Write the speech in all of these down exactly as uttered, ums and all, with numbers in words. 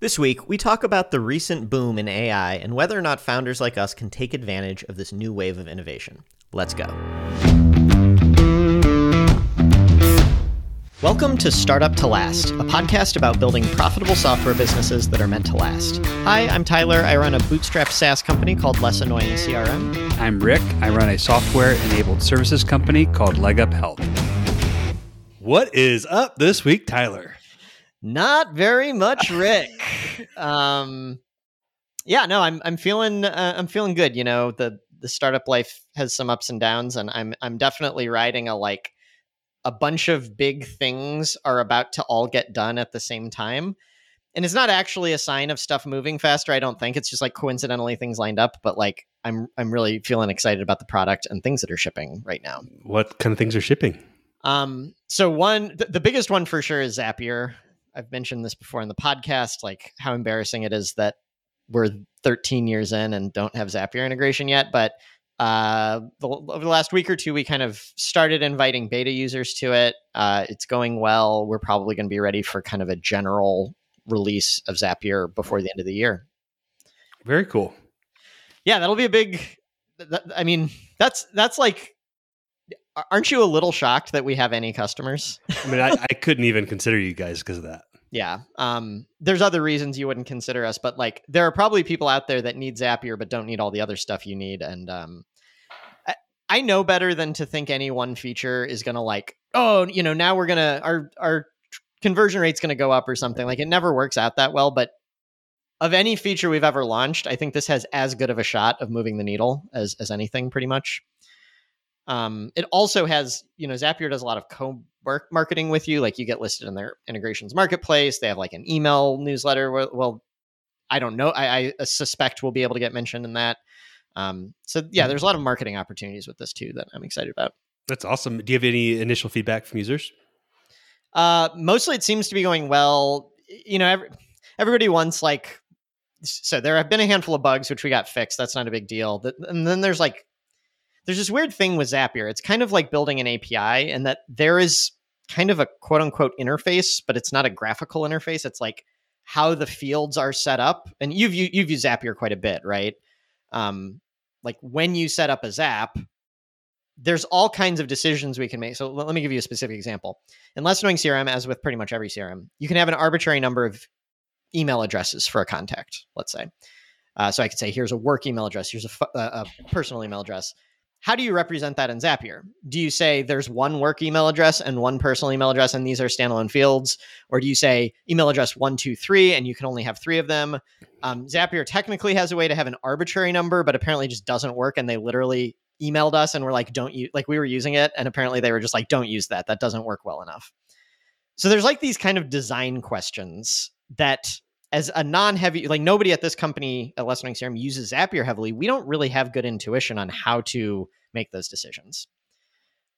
This week, we talk about the recent boom in A I and whether or not founders like us can take advantage of this new wave of innovation. Let's go. Welcome to Startup to Last, a podcast about building profitable software businesses that are meant to last. Hi, I'm Tyler. I run a bootstrapped SaaS company called Less Annoying C R M. I'm Rick. I run a software-enabled services company called LegUp Health. What is up this week, Tyler? Not very much, Rick. um, yeah, no, I'm I'm feeling uh, I'm feeling good. You know, the the startup life has some ups and downs, and I'm I'm definitely riding a like a bunch of big things are about to all get done at the same time, and it's not actually a sign of stuff moving faster. I don't think it's just like coincidentally things lined up, but like I'm I'm really feeling excited about the product and things that are shipping right now. What kind of things are shipping? Um, so one th- the biggest one for sure is Zapier. I've mentioned this before in the podcast, like how embarrassing it is that we're thirteen years in and don't have Zapier integration yet. But uh, the, over the last week or two, we kind of started inviting beta users to it. Uh, it's going well. We're probably going to be ready for kind of a general release of Zapier before the end of the year. Very cool. Yeah, that'll be a big, th- I mean, that's, that's like, aren't you a little shocked that we have any customers? I mean, I, I couldn't even consider you guys because of that. Yeah. Um, there's other reasons you wouldn't consider us, but like there are probably people out there that need Zapier, but don't need all the other stuff you need. And um, I, I know better than to think any one feature is going to like, oh, you know, now we're going to, our, our conversion rate's going to go up or something. Like it never works out that well, but of any feature we've ever launched, I think this has as good of a shot of moving the needle as, as anything pretty much. Um, it also has, you know, Zapier does a lot of co-work marketing with you. Like you get listed in their integrations marketplace. They have like an email newsletter. Well, well I don't know. I, I suspect we'll be able to get mentioned in that. Um, so yeah, there's a lot of marketing opportunities with this too that I'm excited about. That's awesome. Do you have any initial feedback from users? Uh, mostly it seems to be going well. You know, every, everybody wants like, so there have been a handful of bugs, which we got fixed. That's not a big deal. And then there's like, There's this weird thing with Zapier. It's kind of like building an A P I in that there is kind of a quote unquote interface, but it's not a graphical interface. It's like how the fields are set up. And you've, you've used Zapier quite a bit, right? Um, like when you set up a Zap, there's all kinds of decisions we can make. So let me give you a specific example. In Less Annoying C R M, as with pretty much every C R M, you can have an arbitrary number of email addresses for a contact, let's say. Uh, so I could say, here's a work email address. Here's a, a personal email address. How do you represent that in Zapier? Do you say there's one work email address and one personal email address, and these are standalone fields? Or do you say email address one, two, three, and you can only have three of them? Um, Zapier technically has a way to have an arbitrary number, but apparently just doesn't work. And they literally emailed us and were like, don't you, like we were using it. And apparently they were just like, don't use that. That doesn't work well enough. So there's like these kind of design questions that as a non-heavy, like nobody at this company at Less Annoying C R M uses Zapier heavily. We don't really have good intuition on how to make those decisions.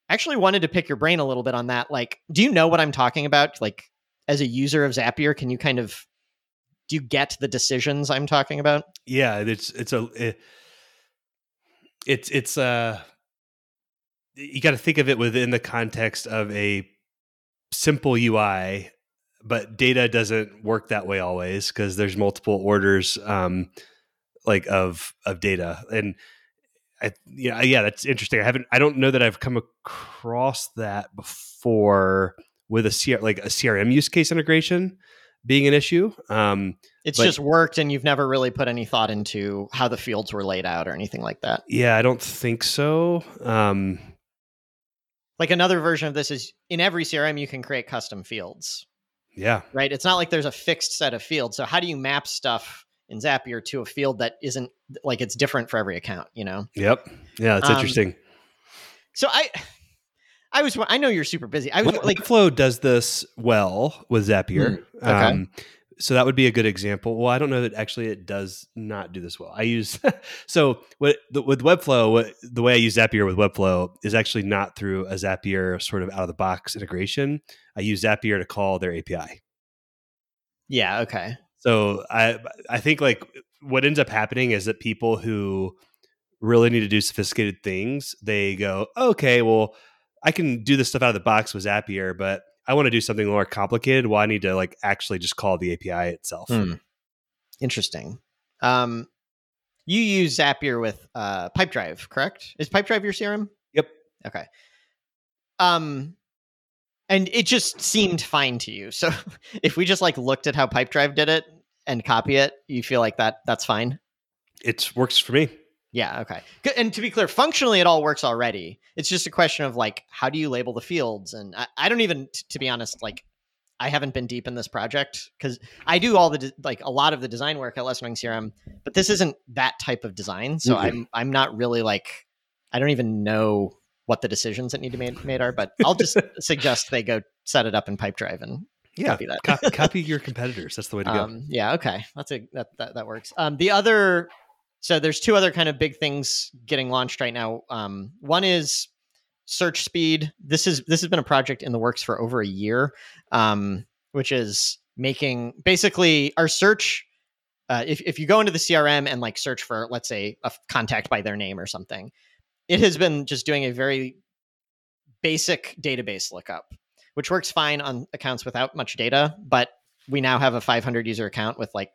I actually wanted to pick your brain a little bit on that. Like, do you know what I'm talking about? Like as a user of Zapier, can you kind of, do you get the decisions I'm talking about? Yeah, it's, it's a, it, it's, it's uh, you got to think of it within the context of a simple U I. But data doesn't work that way always because there's multiple orders, um, like of of data, and I, yeah, yeah, that's interesting. I haven't, I don't know that I've come across that before with a C R, like a C R M use case integration being an issue. Um, it's but, just worked, and you've never really put any thought into how the fields were laid out or anything like that. Yeah, I don't think so. Um, like another version of this is in every C R M you can create custom fields. Yeah. Right. It's not like there's a fixed set of fields. So how do you map stuff in Zapier to a field that isn't like it's different for every account, you know? Yep. Yeah. It's um, interesting. So I, I was, I know you're super busy. I was like, Webflow does this well with Zapier. Mm, okay. Um, so that would be a good example. Well, I don't know that actually it does not do this well. I use, so with, with Webflow, what, the way I use Zapier with Webflow is actually not through a Zapier sort of out of the box integration. I use Zapier to call their A P I. Yeah. Okay. So I, I think like what ends up happening is that people who really need to do sophisticated things, they go, okay, well I can do this stuff out of the box with Zapier, but I want to do something more complicated. Well, I need to like actually just call the A P I itself. Mm. Interesting. Um, you use Zapier with uh, Pipedrive, correct? Is Pipedrive your C R M? Yep. Okay. Um, and it just seemed fine to you. So if we just like looked at how Pipedrive did it and copy it, you feel like that that's fine? It works for me. Yeah. Okay. And to be clear, functionally, it all works already. It's just a question of like, how do you label the fields? And I, I don't even, t- to be honest, like I haven't been deep in this project because I do all the, de- like a lot of the design work at Less Annoying C R M, but this isn't that type of design. So mm-hmm. I'm, I'm not really like, I don't even know what the decisions that need to be made are, but I'll just suggest they go set it up in Pipedrive and yeah, copy that. copy, copy your competitors. That's the way to go. Um, yeah. Okay. That's a, that, that, that works. Um, the other, So there's two other kind of big things getting launched right now. Um, one is search speed. This is this has been a project in the works for over a year, um, which is making basically our search. Uh, if if you go into the C R M and like search for, let's say, a contact by their name or something, it has been just doing a very basic database lookup, which works fine on accounts without much data. But we now have a five hundred user account with like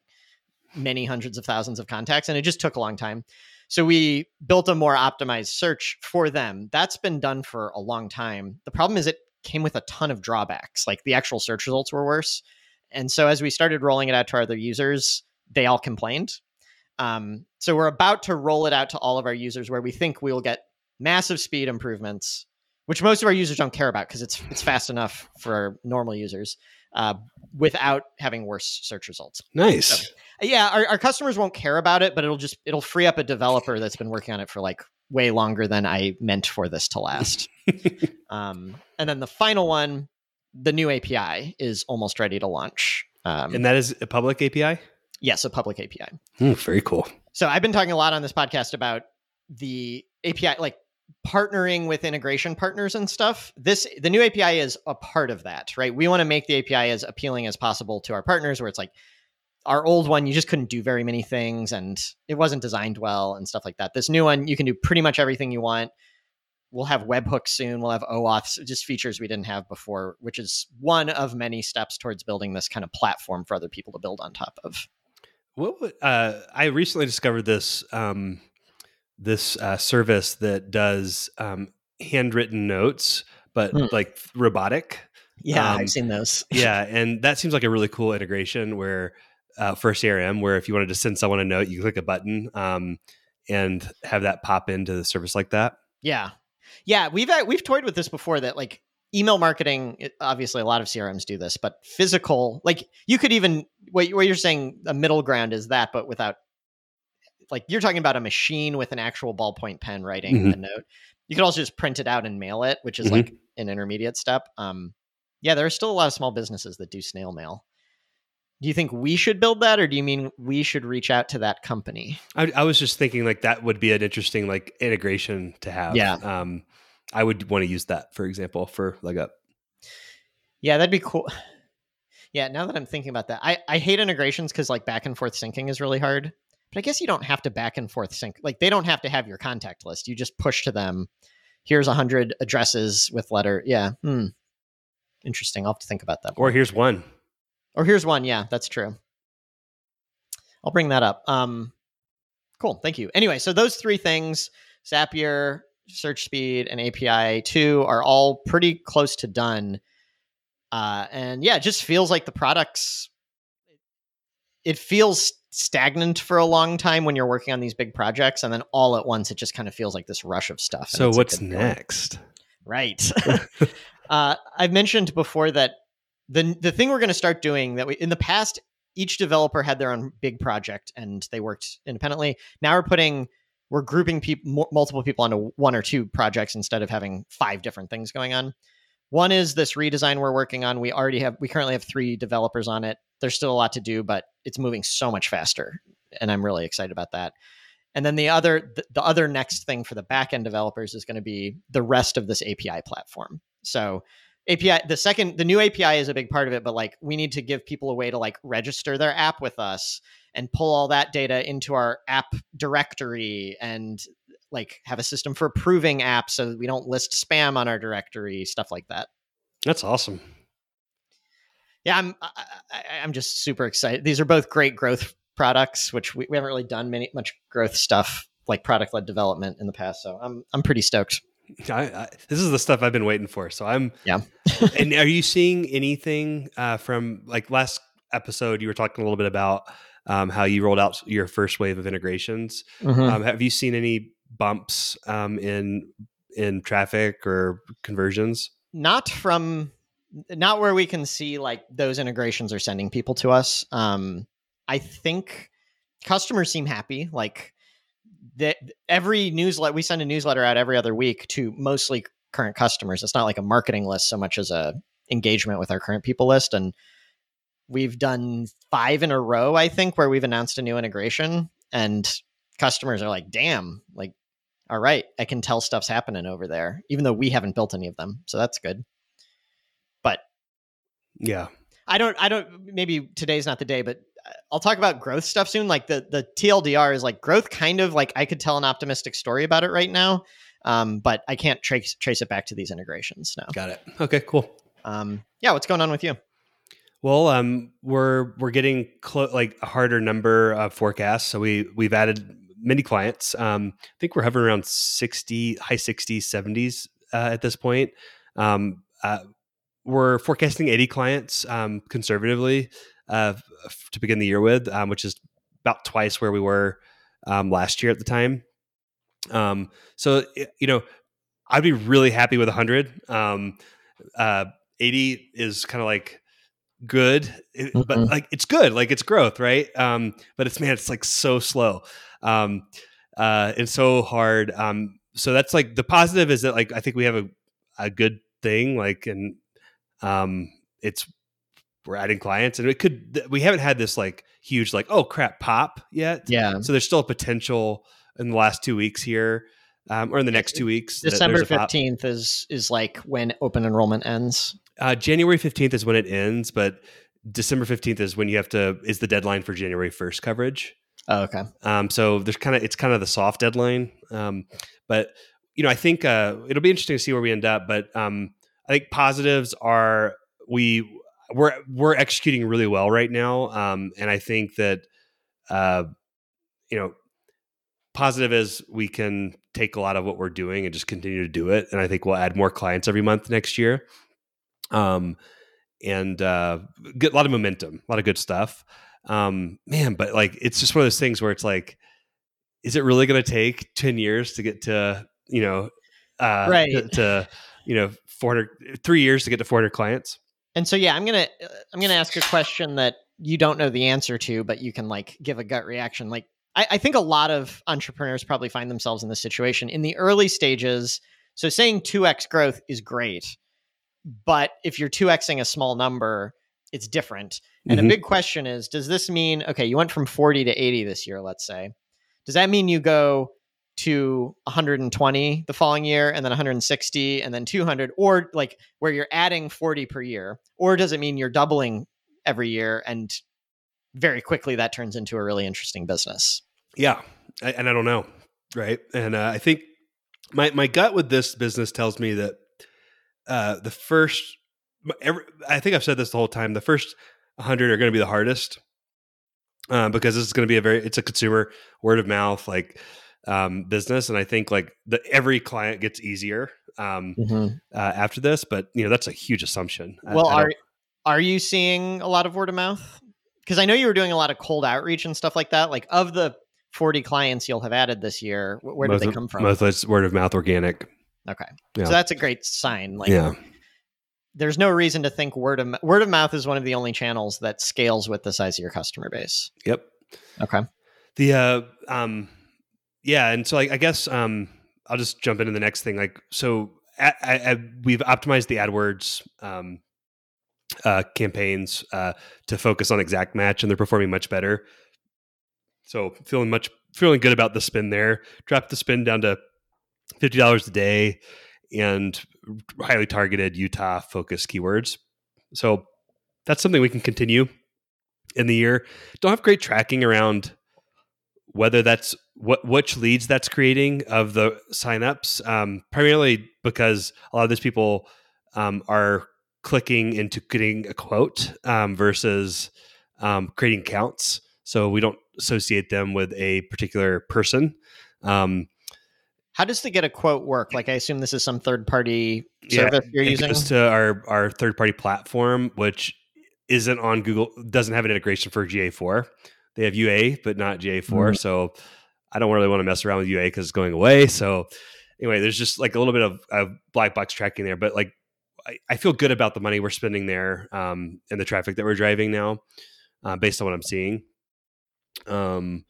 many hundreds of thousands of contacts, and it just took a long time. So we built a more optimized search for them. That's been done for a long time. The problem is it came with a ton of drawbacks. Like the actual search results were worse. And so as we started rolling it out to our other users, they all complained. Um, so we're about to roll it out to all of our users where we think we will get massive speed improvements, which most of our users don't care about because it's it's fast enough for normal users uh, without having worse search results. Nice. So, yeah, our, our customers won't care about it, but it'll just it'll free up a developer that's been working on it for like way longer than I meant for this to last. um, and then the final one, the new A P I is almost ready to launch. Um, and that is a public A P I? Yes, a public A P I. Mm, very cool. So I've been talking a lot on this podcast about the A P I, like partnering with integration partners and stuff. This, the new A P I is a part of that, right? We want to make the A P I as appealing as possible to our partners where it's like, our old one, you just couldn't do very many things and it wasn't designed well and stuff like that. This new one, you can do pretty much everything you want. We'll have webhooks soon. We'll have OAuths, just features we didn't have before, which is one of many steps towards building this kind of platform for other people to build on top of. What would, uh, I recently discovered this um, this uh, service that does um, handwritten notes, but hmm. like robotic. Yeah, um, I've seen those. Yeah, and that seems like a really cool integration where Uh, for C R M, where if you wanted to send someone a note, you click a button um, and have that pop into the service like that. Yeah. Yeah. We've uh, we've toyed with this before that like email marketing, it, obviously a lot of C R Ms do this, but physical, like you could even, what, what you're saying, a middle ground is that, but without, like you're talking about a machine with an actual ballpoint pen writing mm-hmm. a note. You could also just print it out and mail it, which is mm-hmm. like an intermediate step. Um, yeah. There are still a lot of small businesses that do snail mail. Do you think we should build that, or do you mean we should reach out to that company? I, I was just thinking like that would be an interesting like integration to have. Yeah. Um, I would want to use that, for example, for LegUp. Yeah, that'd be cool. Yeah, now that I'm thinking about that, I, I hate integrations because like back and forth syncing is really hard. But I guess you don't have to back and forth sync. Like they don't have to have your contact list. You just push to them. Here's one hundred addresses with letter. Yeah. Hmm. Interesting. I'll have to think about that. Or here's one. Or here's one. Yeah, that's true. I'll bring that up. Um, cool. Thank you. Anyway, so those three things, Zapier, search speed, and A P I two are all pretty close to done. Uh, and yeah, it just feels like the products, it feels stagnant for a long time when you're working on these big projects. And then all at once, it just kind of feels like this rush of stuff. So what's next? Right. uh, I've mentioned before that The the thing we're going to start doing that we in the past, each developer had their own big project and they worked independently. Now we're putting, we're grouping people, multiple people onto one or two projects instead of having five different things going on. One is this redesign we're working on. We already have, we currently have three developers on it. There's still a lot to do, but it's moving so much faster. And I'm really excited about that. And then the other, the, the other next thing for the backend developers is going to be the rest of this A P I platform. So A P I, the second, the new A P I is a big part of it, but like we need to give people a way to like register their app with us and pull all that data into our app directory and like have a system for approving apps so that we don't list spam on our directory, stuff like that. That's awesome. Yeah, I'm I, I'm just super excited. These are both great growth products, which we, we haven't really done many much growth stuff like product-led development in the past. So I'm I'm pretty stoked. I, I, this is the stuff I've been waiting for. So I'm yeah. And are you seeing anything uh, from like last episode? You were talking a little bit about um, how you rolled out your first wave of integrations. Mm-hmm. Um, have you seen any bumps um, in in traffic or conversions? Not from not where we can see like those integrations are sending people to us. Um, I think customers seem happy. Like that every newsletter, we send a newsletter out every other week to mostly current customers. It's not like a marketing list so much as a engagement with our current people list. And we've done five in a row, I think, where we've announced a new integration and customers are like, damn, like, all right, I can tell stuff's happening over there, even though we haven't built any of them. So that's good. But yeah, I don't, I don't, maybe today's not the day, but I'll talk about growth stuff soon. Like the, the T L D R is like growth kind of like I could tell an optimistic story about it right now. Um, but I can't trace, trace it back to these integrations now. Got it. Okay, cool. Um, yeah. What's going on with you? Well, um, we're, we're getting clo- like a harder number of forecasts. So we, we've added many clients. Um, I think we're hovering around sixty, high sixties, seventies, uh, at this point. Um, uh, we're forecasting eighty clients, um, conservatively, uh, f- to begin the year with, um, which is about twice where we were, um, last year at the time. Um, so, you know, I'd be really happy with a hundred. Um, uh, eighty is kind of like good, it, mm-hmm. but like, it's good. Like it's growth, right? Um, but it's, man, it's like so slow. Um, uh, and so hard. Um, so that's like the positive is that like, I think we have a, a good thing, like, and, um, it's, we're adding clients and it could, we haven't had this like huge, like, oh crap pop yet. Yeah. So there's still a potential in the last two weeks here, um, or in the next two weeks. December fifteenth is, is like when open enrollment ends. Uh, January fifteenth is when it ends, but December fifteenth is when you have to, is the deadline for January first coverage. Oh, okay. Um, so there's kind of, it's kind of the soft deadline. Um, but you know, I think, uh, it'll be interesting to see where we end up, but, um, I think positives are we, we're we're executing really well right now, um, and I think that uh, you know, positive is we can take a lot of what we're doing and just continue to do it, and I think we'll add more clients every month next year, um, and uh, get a lot of momentum, a lot of good stuff, um, man. But like, it's just one of those things where it's like, is it really going to take ten years to get to you know, uh, right. to, to you know four hundred, three years to get to four hundred clients? And so, yeah, I'm going to, I'm going to ask a question that you don't know the answer to, but you can like give a gut reaction. Like, I, I think a lot of entrepreneurs probably find themselves in this situation in the early stages. So saying two X growth is great, but if you're two Xing a small number, it's different. And mm-hmm. a big question is, does this mean, okay, you went from forty to eighty this year, let's say, does that mean you go to one hundred twenty the following year and then one hundred sixty and then two hundred, or like where you're adding forty per year? Or does it mean you're doubling every year and very quickly that turns into a really interesting business? Yeah. I, and I don't know. Right. And uh, I think my, my gut with this business tells me that uh, the first, every, I think I've said this the whole time, the first one hundred are going to be the hardest uh, because this is going to be a very, it's a consumer word of mouth, like, um, business. And I think like the, every client gets easier, um, mm-hmm. uh, after this, but you know, that's a huge assumption. Well, I, I are, are you seeing a lot of word of mouth? Cause I know you were doing a lot of cold outreach and stuff like that. Like of the forty clients you'll have added this year, where most did they come from? Mostly it's word of mouth, organic. Okay. Yeah. So that's a great sign. Like yeah. There's no reason to think word of word of mouth is one of the only channels that scales with the size of your customer base. Yep. Okay. The, uh, um, Yeah. And so like, I guess um, I'll just jump into the next thing. Like, so I, I, we've optimized the AdWords um, uh, campaigns uh, to focus on exact match, and they're performing much better. So feeling much, feeling good about the spend there. Dropped the spend down to fifty dollars a day and highly targeted Utah focused keywords. So that's something we can continue in the year. Don't have great tracking around whether that's what, which leads that's creating of the signups, um, primarily because a lot of these people um, are clicking into getting a quote um, versus um, creating counts. So we don't associate them with a particular person. Um, How does the get a quote work? Like, I assume this is some third-party service yeah, you're it using? It goes to our, our third-party platform, which isn't on Google, doesn't have an integration for G A four. They have U A, but not G A four. Mm-hmm. So I don't really want to mess around with U A because it's going away. So anyway, there's just like a little bit of, of black box tracking there. But like, I, I feel good about the money we're spending there um, and the traffic that we're driving now uh, based on what I'm seeing. Um.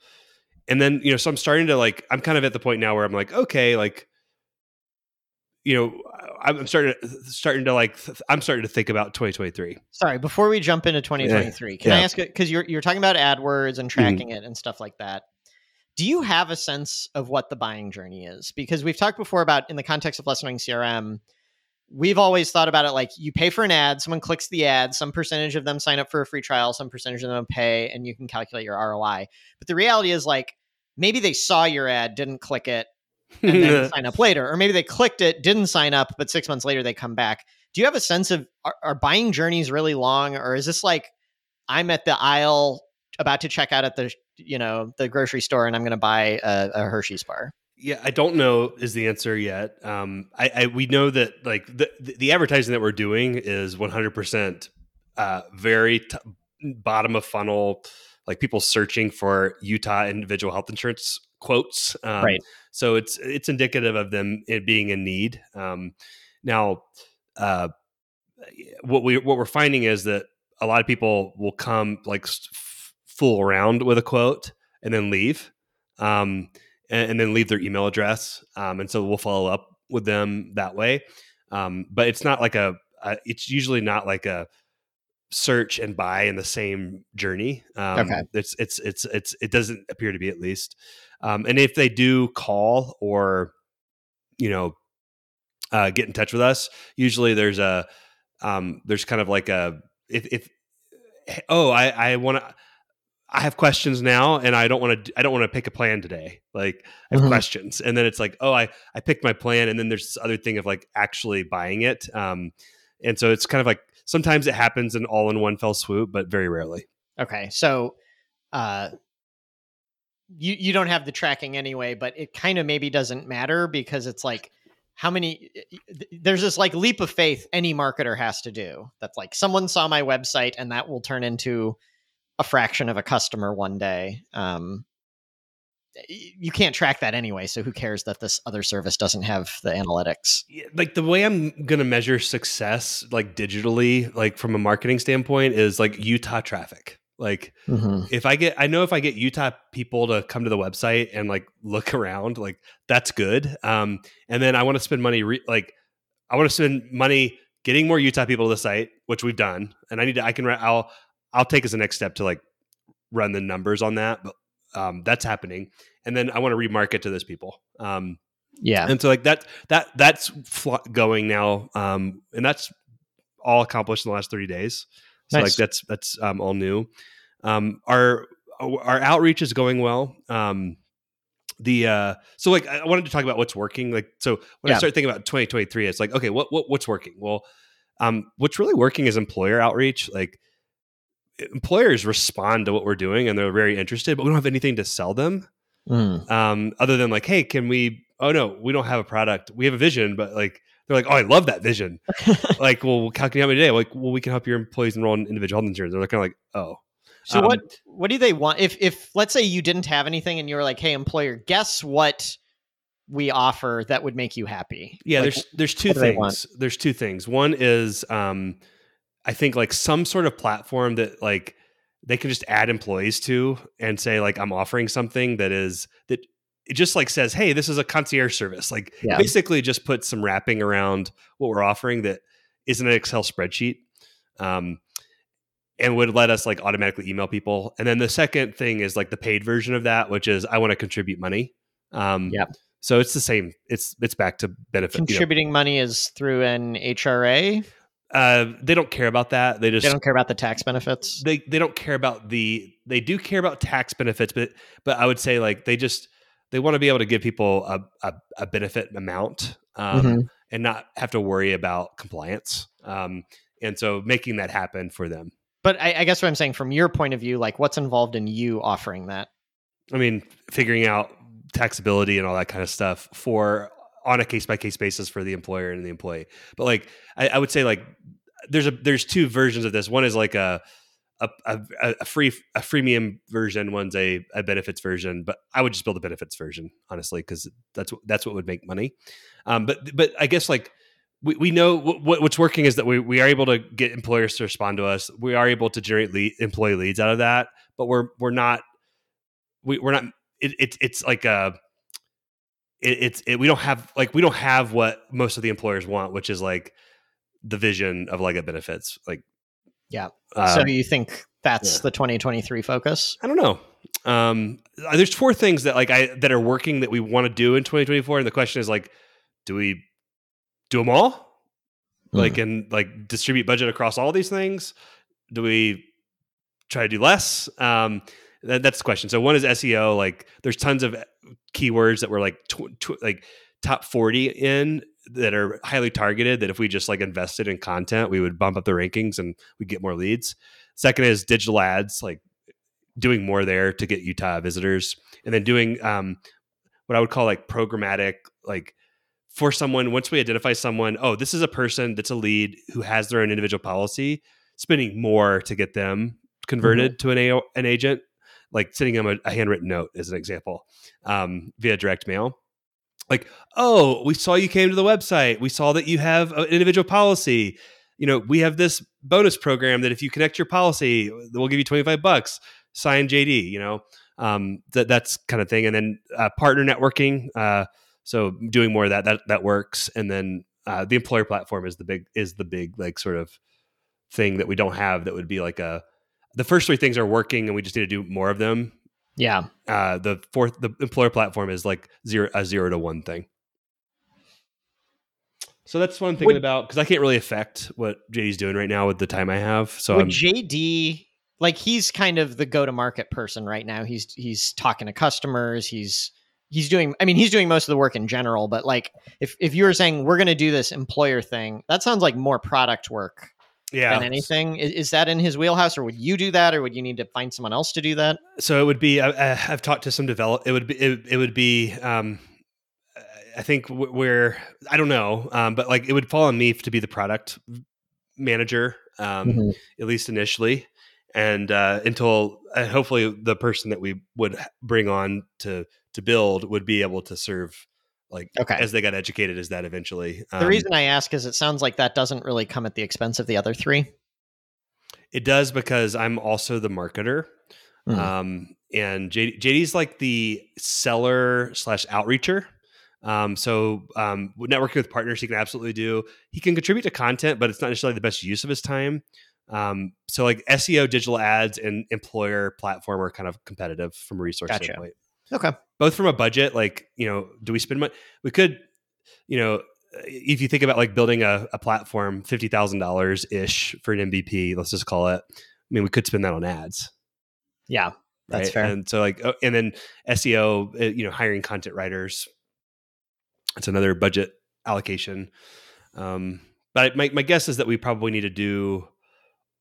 And then, you know, so I'm starting to like, I'm kind of at the point now where I'm like, okay, like, you know, I'm starting to, starting to like, th- I'm starting to think about twenty twenty-three. Sorry, before we jump into twenty twenty-three, can yeah. I ask, because you're, you're talking about AdWords and tracking mm-hmm. it and stuff like that. Do you have a sense of what the buying journey is? Because we've talked before about, in the context of Less Annoying C R M, we've always thought about it like you pay for an ad, someone clicks the ad, some percentage of them sign up for a free trial, some percentage of them pay, and you can calculate your R O I. But the reality is like maybe they saw your ad, didn't click it, and then sign up later. Or maybe they clicked it, didn't sign up, but six months later they come back. Do you have a sense of are, are buying journeys really long? Or is this like I'm at the aisle about to check out at the, you know, the grocery store and I'm going to buy a, a Hershey's bar? Yeah, I don't know is the answer yet. Um, I, I we know that like the the advertising that we're doing is one hundred percent uh, very t- bottom of funnel, like people searching for Utah individual health insurance quotes. Um, right. So it's it's indicative of them it being in need. Um, now, uh, what we what we're finding is that a lot of people will come like f- fool around with a quote and then leave. Um, and then leave their email address. Um, and so we'll follow up with them that way. Um, but it's not like a, a, it's usually not like a search and buy in the same journey. Um, okay. It's, it's, it's, it's, it doesn't appear to be at least. Um, and if they do call or, you know, uh, get in touch with us, usually there's a, um, there's kind of like a, if, if, oh, I, I want to, I have questions now and I don't want to, I don't want to pick a plan today. Like I have mm-hmm. questions. And then it's like, oh, I, I picked my plan. And then there's this other thing of like actually buying it. Um, and so it's kind of like, sometimes it happens in all in one fell swoop, but very rarely. Okay. So, uh, you, you don't have the tracking anyway, but it kind of maybe doesn't matter because it's like, how many, there's this like leap of faith any marketer has to do. That's like, someone saw my website and that will turn into a fraction of a customer one day. Um, you can't track that anyway. So who cares that this other service doesn't have the analytics? Like the way I'm going to measure success, like digitally, like from a marketing standpoint is like Utah traffic. Like mm-hmm. if I get, I know if I get Utah people to come to the website and like look around, like that's good. Um, and then I want to spend money, re- like I want to spend money getting more Utah people to the site, which we've done. And I need to, I can, I'll, I'll take as a next step to like run the numbers on that, but um, that's happening. And then I want to remarket to those people. Um, yeah. And so like that, that, that's fl- going now. Um, and that's all accomplished in the last thirty days. So nice. Like that's, that's um, all new. Um, our, our outreach is going well. Um, the, uh, so like I wanted to talk about what's working. Like, so when yeah. I start thinking about twenty twenty-three, it's like, okay, what, what, what's working? Well, um, what's really working is employer outreach. Like, employers respond to what we're doing and they're very interested, but we don't have anything to sell them. Mm. Um, other than like, hey, can we, oh no, we don't have a product. We have a vision, but like, they're like, oh, I love that vision. Like, well, how can you help me today? Like, well, we can help your employees enroll in individual health insurance. They're kind of like, oh. So um, what, what do they want? If, if let's say you didn't have anything and you were like, hey, employer, guess what we offer that would make you happy? Yeah. Like, there's, there's two things. There's two things. One is, um, I think like some sort of platform that like they can just add employees to and say like, I'm offering something that is that it just like says, hey, this is a concierge service. Like yeah. basically just put some wrapping around what we're offering that isn't an Excel spreadsheet um, and would let us like automatically email people. And then the second thing is like the paid version of that, which is I want to contribute money. Um, yeah. So it's the same. It's, it's back to benefit. Contributing you know. money is through an H R A. Uh, they don't care about that. They just they don't care about the tax benefits. They they don't care about the they do care about tax benefits, but but I would say like they just they want to be able to give people a a, a benefit amount um, mm-hmm. and not have to worry about compliance. Um, and so making that happen for them. But I, I guess what I'm saying from your point of view, like what's involved in you offering that? I mean, figuring out taxability and all that kind of stuff for on a case by case basis for the employer and the employee. But like, I, I would say like there's a there's two versions of this. One is like a a a, a free a freemium version. One's a, a benefits version. But I would just build a benefits version, honestly, because that's that's what would make money. Um, but but I guess like. We we know what what's working is that we, we are able to get employers to respond to us. We are able to generate lead, employee leads out of that, but we're we're not we we're not it, it it's like a it, it's it, we don't have like we don't have what most of the employers want, which is like the vision of LegUp benefits. Like yeah, uh, so you think that's yeah. the twenty twenty-three focus? I don't know. Um, there's four things that like I that are working that we want to do in twenty twenty-four, and the question is like, do we do them all? Mm. Like, and like distribute budget across all these things? Do we try to do less? Um, that, that's the question. So one is S E O. Like there's tons of keywords that we're like, tw- tw- like top forty in that are highly targeted that if we just like invested in content, we would bump up the rankings and we get more leads. Second is digital ads, like doing more there to get Utah visitors. And then doing um, what I would call like programmatic, like, for someone, once we identify someone, oh, this is a person that's a lead who has their own individual policy, spending more to get them converted mm-hmm. to an A O, an agent, like sending them a, a handwritten note as an example, um, via direct mail. Like, oh, we saw you came to the website. We saw that you have an individual policy. You know, we have this bonus program that if you connect your policy, we'll give you twenty-five bucks. Sign J D, you know, um, that that's kind of thing. And then uh, partner networking, uh, so doing more of that, that, that works. And then uh, the employer platform is the big, is the big like sort of thing that we don't have that would be like a, the first three things are working and we just need to do more of them. Yeah. Uh, the fourth, the employer platform is like zero, a zero to one thing. So that's what I'm thinking would, about, because I can't really affect what J D's doing right now with the time I have. So I'm, J D, like he's kind of the go-to-market person right now. He's, he's talking to customers. He's, He's doing, I mean, he's doing most of the work in general, but like if, if you were saying we're going to do this employer thing, that sounds like more product work yeah. than anything. Is, is that in his wheelhouse, or would you do that, or would you need to find someone else to do that? So it would be, I, I've talked to some develop, it would be, it, it would be, um, I think where, I don't know, um, but like it would fall on me to be the product manager, um, mm-hmm. at least initially. And uh, until uh, hopefully the person that we would bring on to to build would be able to serve like okay. as they got educated as that eventually. Um, the reason I ask is it sounds like that doesn't really come at the expense of the other three. It does, because I'm also the marketer. Mm-hmm. Um, and J D, J D's like the seller slash outreacher. Um, so um, networking with partners, he can absolutely do. He can contribute to content, but it's not necessarily the best use of his time. Um, so like S E O, digital ads, and employer platform are kind of competitive from a resource gotcha. standpoint. Okay. Both from a budget, like, you know, do we spend money? We could, you know, if you think about like building a, a platform, fifty thousand dollars ish for an M V P, let's just call it. I mean, we could spend that on ads. Yeah, that's right? Fair. And so like, and then S E O, you know, hiring content writers, it's another budget allocation. Um, but my, my guess is that we probably need to do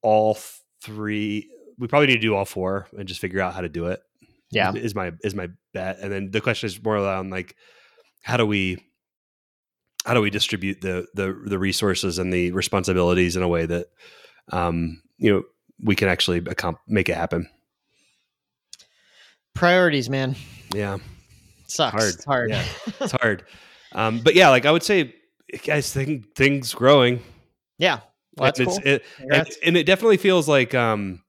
all three. We probably need to do all four and just figure out how to do it. Yeah, is my is my bet. And then the question is more around like, how do we how do we distribute the the the resources and the responsibilities in a way that um, you know, we can actually accomplish, make it happen. Priorities, man. Yeah, it sucks. Hard. It's hard. Yeah, it's hard. Um, but yeah, like I would say, guys, think things growing. Yeah. Well, that's cool. It, like, and it definitely feels like um,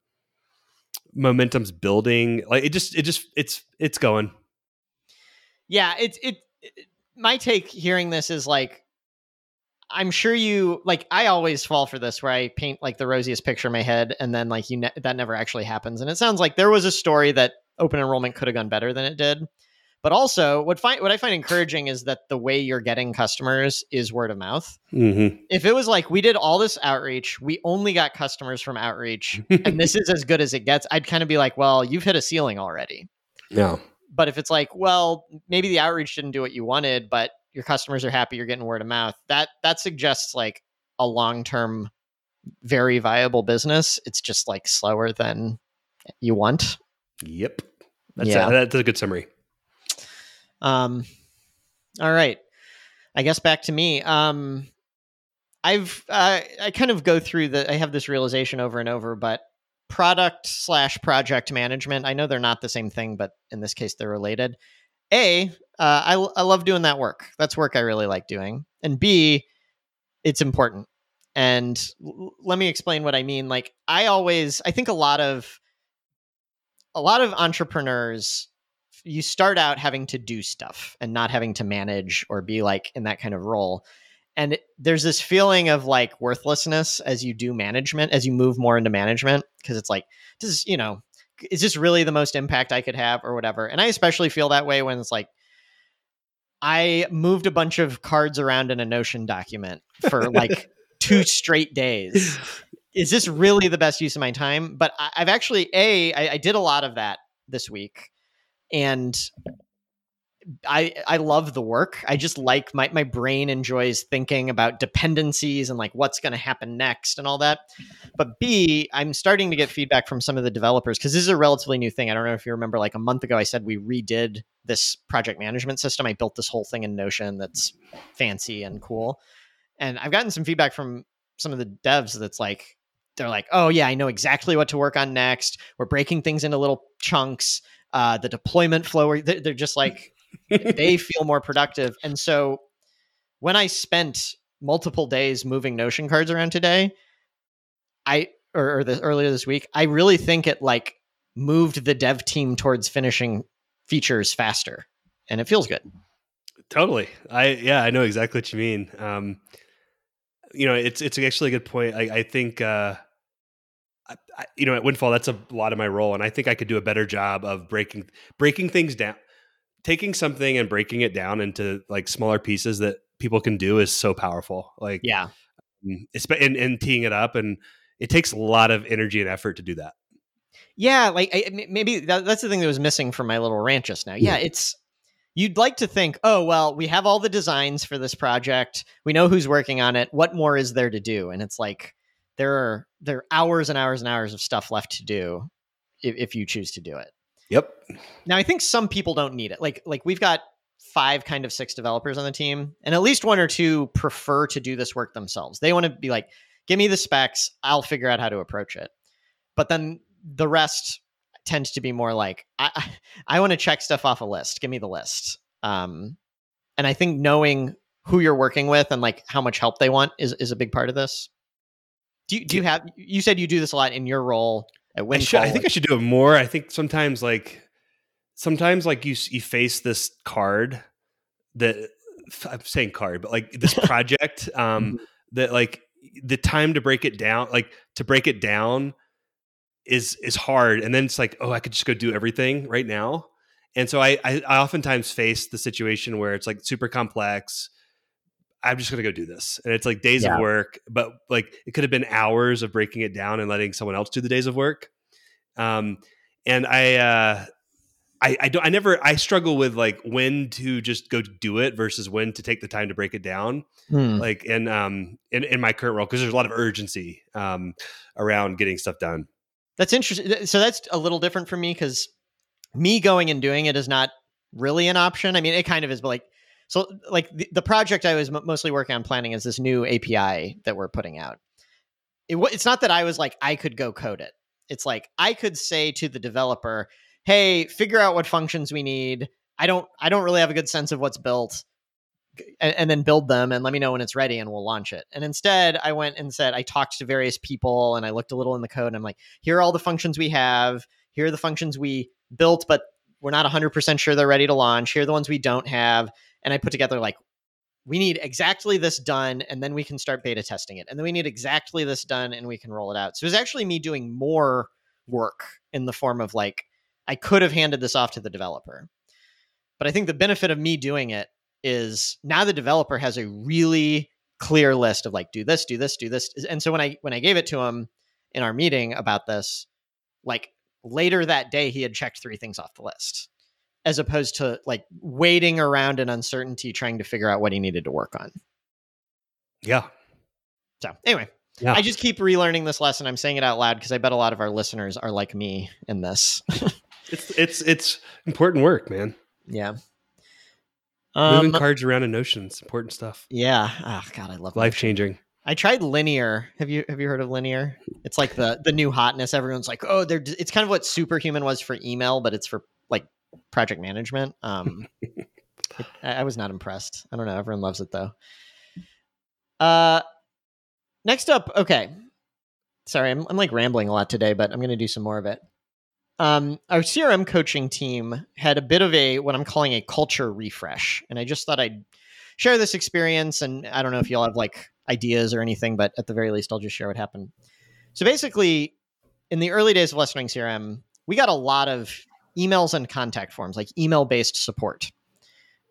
momentum's building. Like it just, it just, it's, it's going. Yeah. It's, it, it, my take hearing this is like, I'm sure you, like, I always fall for this where I paint like the rosiest picture in my head. And then like, you ne- that never actually happens. And it sounds like there was a story that open enrollment could have gone better than it did. But also, what find what I find encouraging is that the way you're getting customers is word of mouth. Mm-hmm. If it was like, we did all this outreach, we only got customers from outreach, and this is as good as it gets, I'd kind of be like, well, you've hit a ceiling already. Yeah. But if it's like, well, maybe the outreach didn't do what you wanted, but your customers are happy, you're getting word of mouth, that that suggests like a long-term very viable business. It's just like slower than you want. Yep. That's, yeah. a, that's a good summary. Um, all right. I guess back to me. Um, I've, uh, I kind of go through the, I have this realization over and over, but product slash project management. I know they're not the same thing, but in this case, they're related. A, uh, I, I love doing that work. That's work I really like doing. And B, it's important. And w- let me explain what I mean. Like I always, I think a lot of, a lot of entrepreneurs, you start out having to do stuff and not having to manage or be like in that kind of role. And it, there's this feeling of like worthlessness as you do management, as you move more into management, because it's like, this is, you know, is this really the most impact I could have or whatever? And I especially feel that way when it's like, I moved a bunch of cards around in a Notion document for like two straight days. Is this really the best use of my time? But I, I've actually, A, I, I did a lot of that this week. And I I love the work. I just like my, my brain enjoys thinking about dependencies and like what's going to happen next and all that. But B, I'm starting to get feedback from some of the developers because this is a relatively new thing. I don't know if you remember, like a month ago, I said we redid this project management system. I built this whole thing in Notion that's fancy and cool. And I've gotten some feedback from some of the devs that's like, they're like, oh yeah, I know exactly what to work on next. We're breaking things into little chunks. Uh, the deployment flow, they're just like, they feel more productive. And so when I spent multiple days moving Notion cards around today, I, or, or the, earlier this week, I really think it like moved the dev team towards finishing features faster and it feels good. Totally. I, yeah, I know exactly what you mean. Um, you know, it's, it's actually a good point. I, I think, uh, I, you know, at Windfall, that's a lot of my role. And I think I could do a better job of breaking, breaking things down, taking something and breaking it down into like smaller pieces that people can do is so powerful. Like, yeah. And, and teeing it up. And it takes a lot of energy and effort to do that. Yeah. Like I, maybe that, that's the thing that was missing from my little rant just now. Yeah. It's, you'd like to think, oh, well, we have all the designs for this project. We know who's working on it. What more is there to do? And it's like, There are there are hours and hours and hours of stuff left to do if, if you choose to do it. Yep. Now, I think some people don't need it. Like, like we've got five, kind of six developers on the team, and at least one or two prefer to do this work themselves. They want to be like, give me the specs. I'll figure out how to approach it. But then the rest tends to be more like, I, I want to check stuff off a list. Give me the list. Um, and I think knowing who you're working with and like how much help they want is, is a big part of this. Do you, do you have, you said you do this a lot in your role at Windfall. I, should, I think I should do it more. I think sometimes like, sometimes like you, you face this card that I'm saying card, but like this project um, that like the time to break it down, like to break it down is, is hard. And then it's like, oh, I could just go do everything right now. And so I, I, I oftentimes face the situation where it's like super complex. I'm just going to go do this. And it's like days yeah. of work, but like it could have been hours of breaking it down and letting someone else do the days of work. Um, and I, uh, I, I don't, I never, I struggle with like when to just go do it versus when to take the time to break it down. Hmm. Like in, um, in, in my current role, cause there's a lot of urgency, um, around getting stuff done. That's interesting. So that's a little different for me. Cause me going and doing it is not really an option. I mean, it kind of is, but like, So like the, the project I was m- mostly working on planning is this new A P I that we're putting out. It, it's not that I was like, I could go code it. It's like, I could say to the developer, hey, figure out what functions we need. I don't, I don't really have a good sense of what's built and, and then build them and let me know when it's ready and we'll launch it. And instead I went and said, I talked to various people and I looked a little in the code and I'm like, here are all the functions we have. Here are the functions we built, but we're not one hundred percent sure they're ready to launch. Here are the ones we don't have. And I put together like, we need exactly this done, and then we can start beta testing it. And then we need exactly this done, and we can roll it out. So it was actually me doing more work in the form of like, I could have handed this off to the developer. But I think the benefit of me doing it is now the developer has a really clear list of like, do this, do this, do this. And so when I when I gave it to him in our meeting about this, like later that day, he had checked three things off the list, as opposed to like waiting around in uncertainty, trying to figure out what he needed to work on. Yeah. So anyway, Yeah. I just keep relearning this lesson. I'm saying it out loud because I bet a lot of our listeners are like me in this. it's it's it's important work, man. Yeah. Moving um, cards around in Notion is important stuff. Yeah. Oh God, I love life changing. I tried Linear. Have you have you heard of Linear? It's like the the new hotness. Everyone's like, oh, they're. It's kind of what Superhuman was for email, but it's for like project management. Um, it, I was not impressed. I don't know. Everyone loves it though. Uh, next up. Okay, sorry, I'm I'm like rambling a lot today, but I'm going to do some more of it. Um, our C R M coaching team had a bit of a, what I'm calling a culture refresh. And I just thought I'd share this experience. And I don't know if y'all have like ideas or anything, but at the very least, I'll just share what happened. So basically in the early days of Less Annoying C R M, we got a lot of emails and contact forms, like email-based support.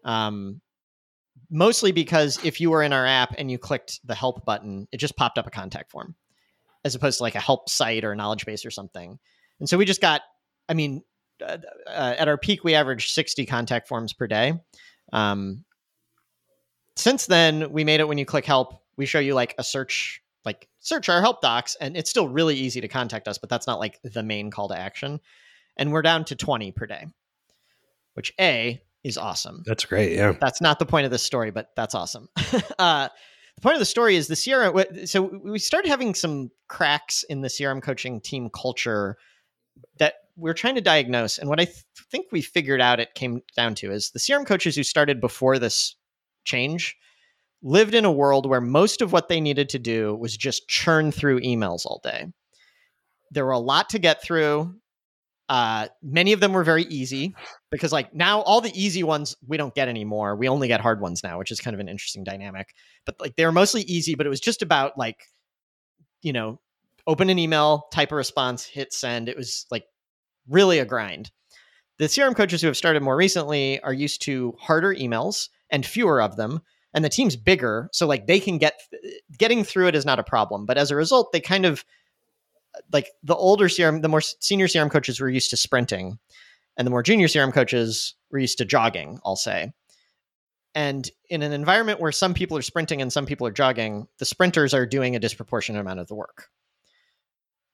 Um, mostly because if you were in our app and you clicked the help button, it just popped up a contact form as opposed to like a help site or a knowledge base or something. And so we just got, I mean, uh, uh, at our peak, we averaged sixty contact forms per day. Um, since then, we made it when you click help, we show you like a search, like search our help docs, and it's still really easy to contact us, but that's not like the main call to action. And we're down to twenty per day, which A, is awesome. That's great, yeah. That's not the point of this story, but that's awesome. uh, the point of the story is the C R M, so we started having some cracks in the C R M coaching team culture that we're trying to diagnose. And what I th- think we figured out it came down to is the C R M coaches who started before this change lived in a world where most of what they needed to do was just churn through emails all day. There were a lot to get through. Uh, many of them were very easy because like now all the easy ones we don't get anymore. We only get hard ones now, which is kind of an interesting dynamic, but like they were mostly easy, but it was just about like, you know, open an email, type a response, hit send. It was like really a grind. The C R M coaches who have started more recently are used to harder emails and fewer of them. And the team's bigger. So like they can get, getting through it is not a problem. But as a result, they kind of like the older C R M, the more senior C R M coaches were used to sprinting and the more junior C R M coaches were used to jogging, I'll say. And in an environment where some people are sprinting and some people are jogging, the sprinters are doing a disproportionate amount of the work.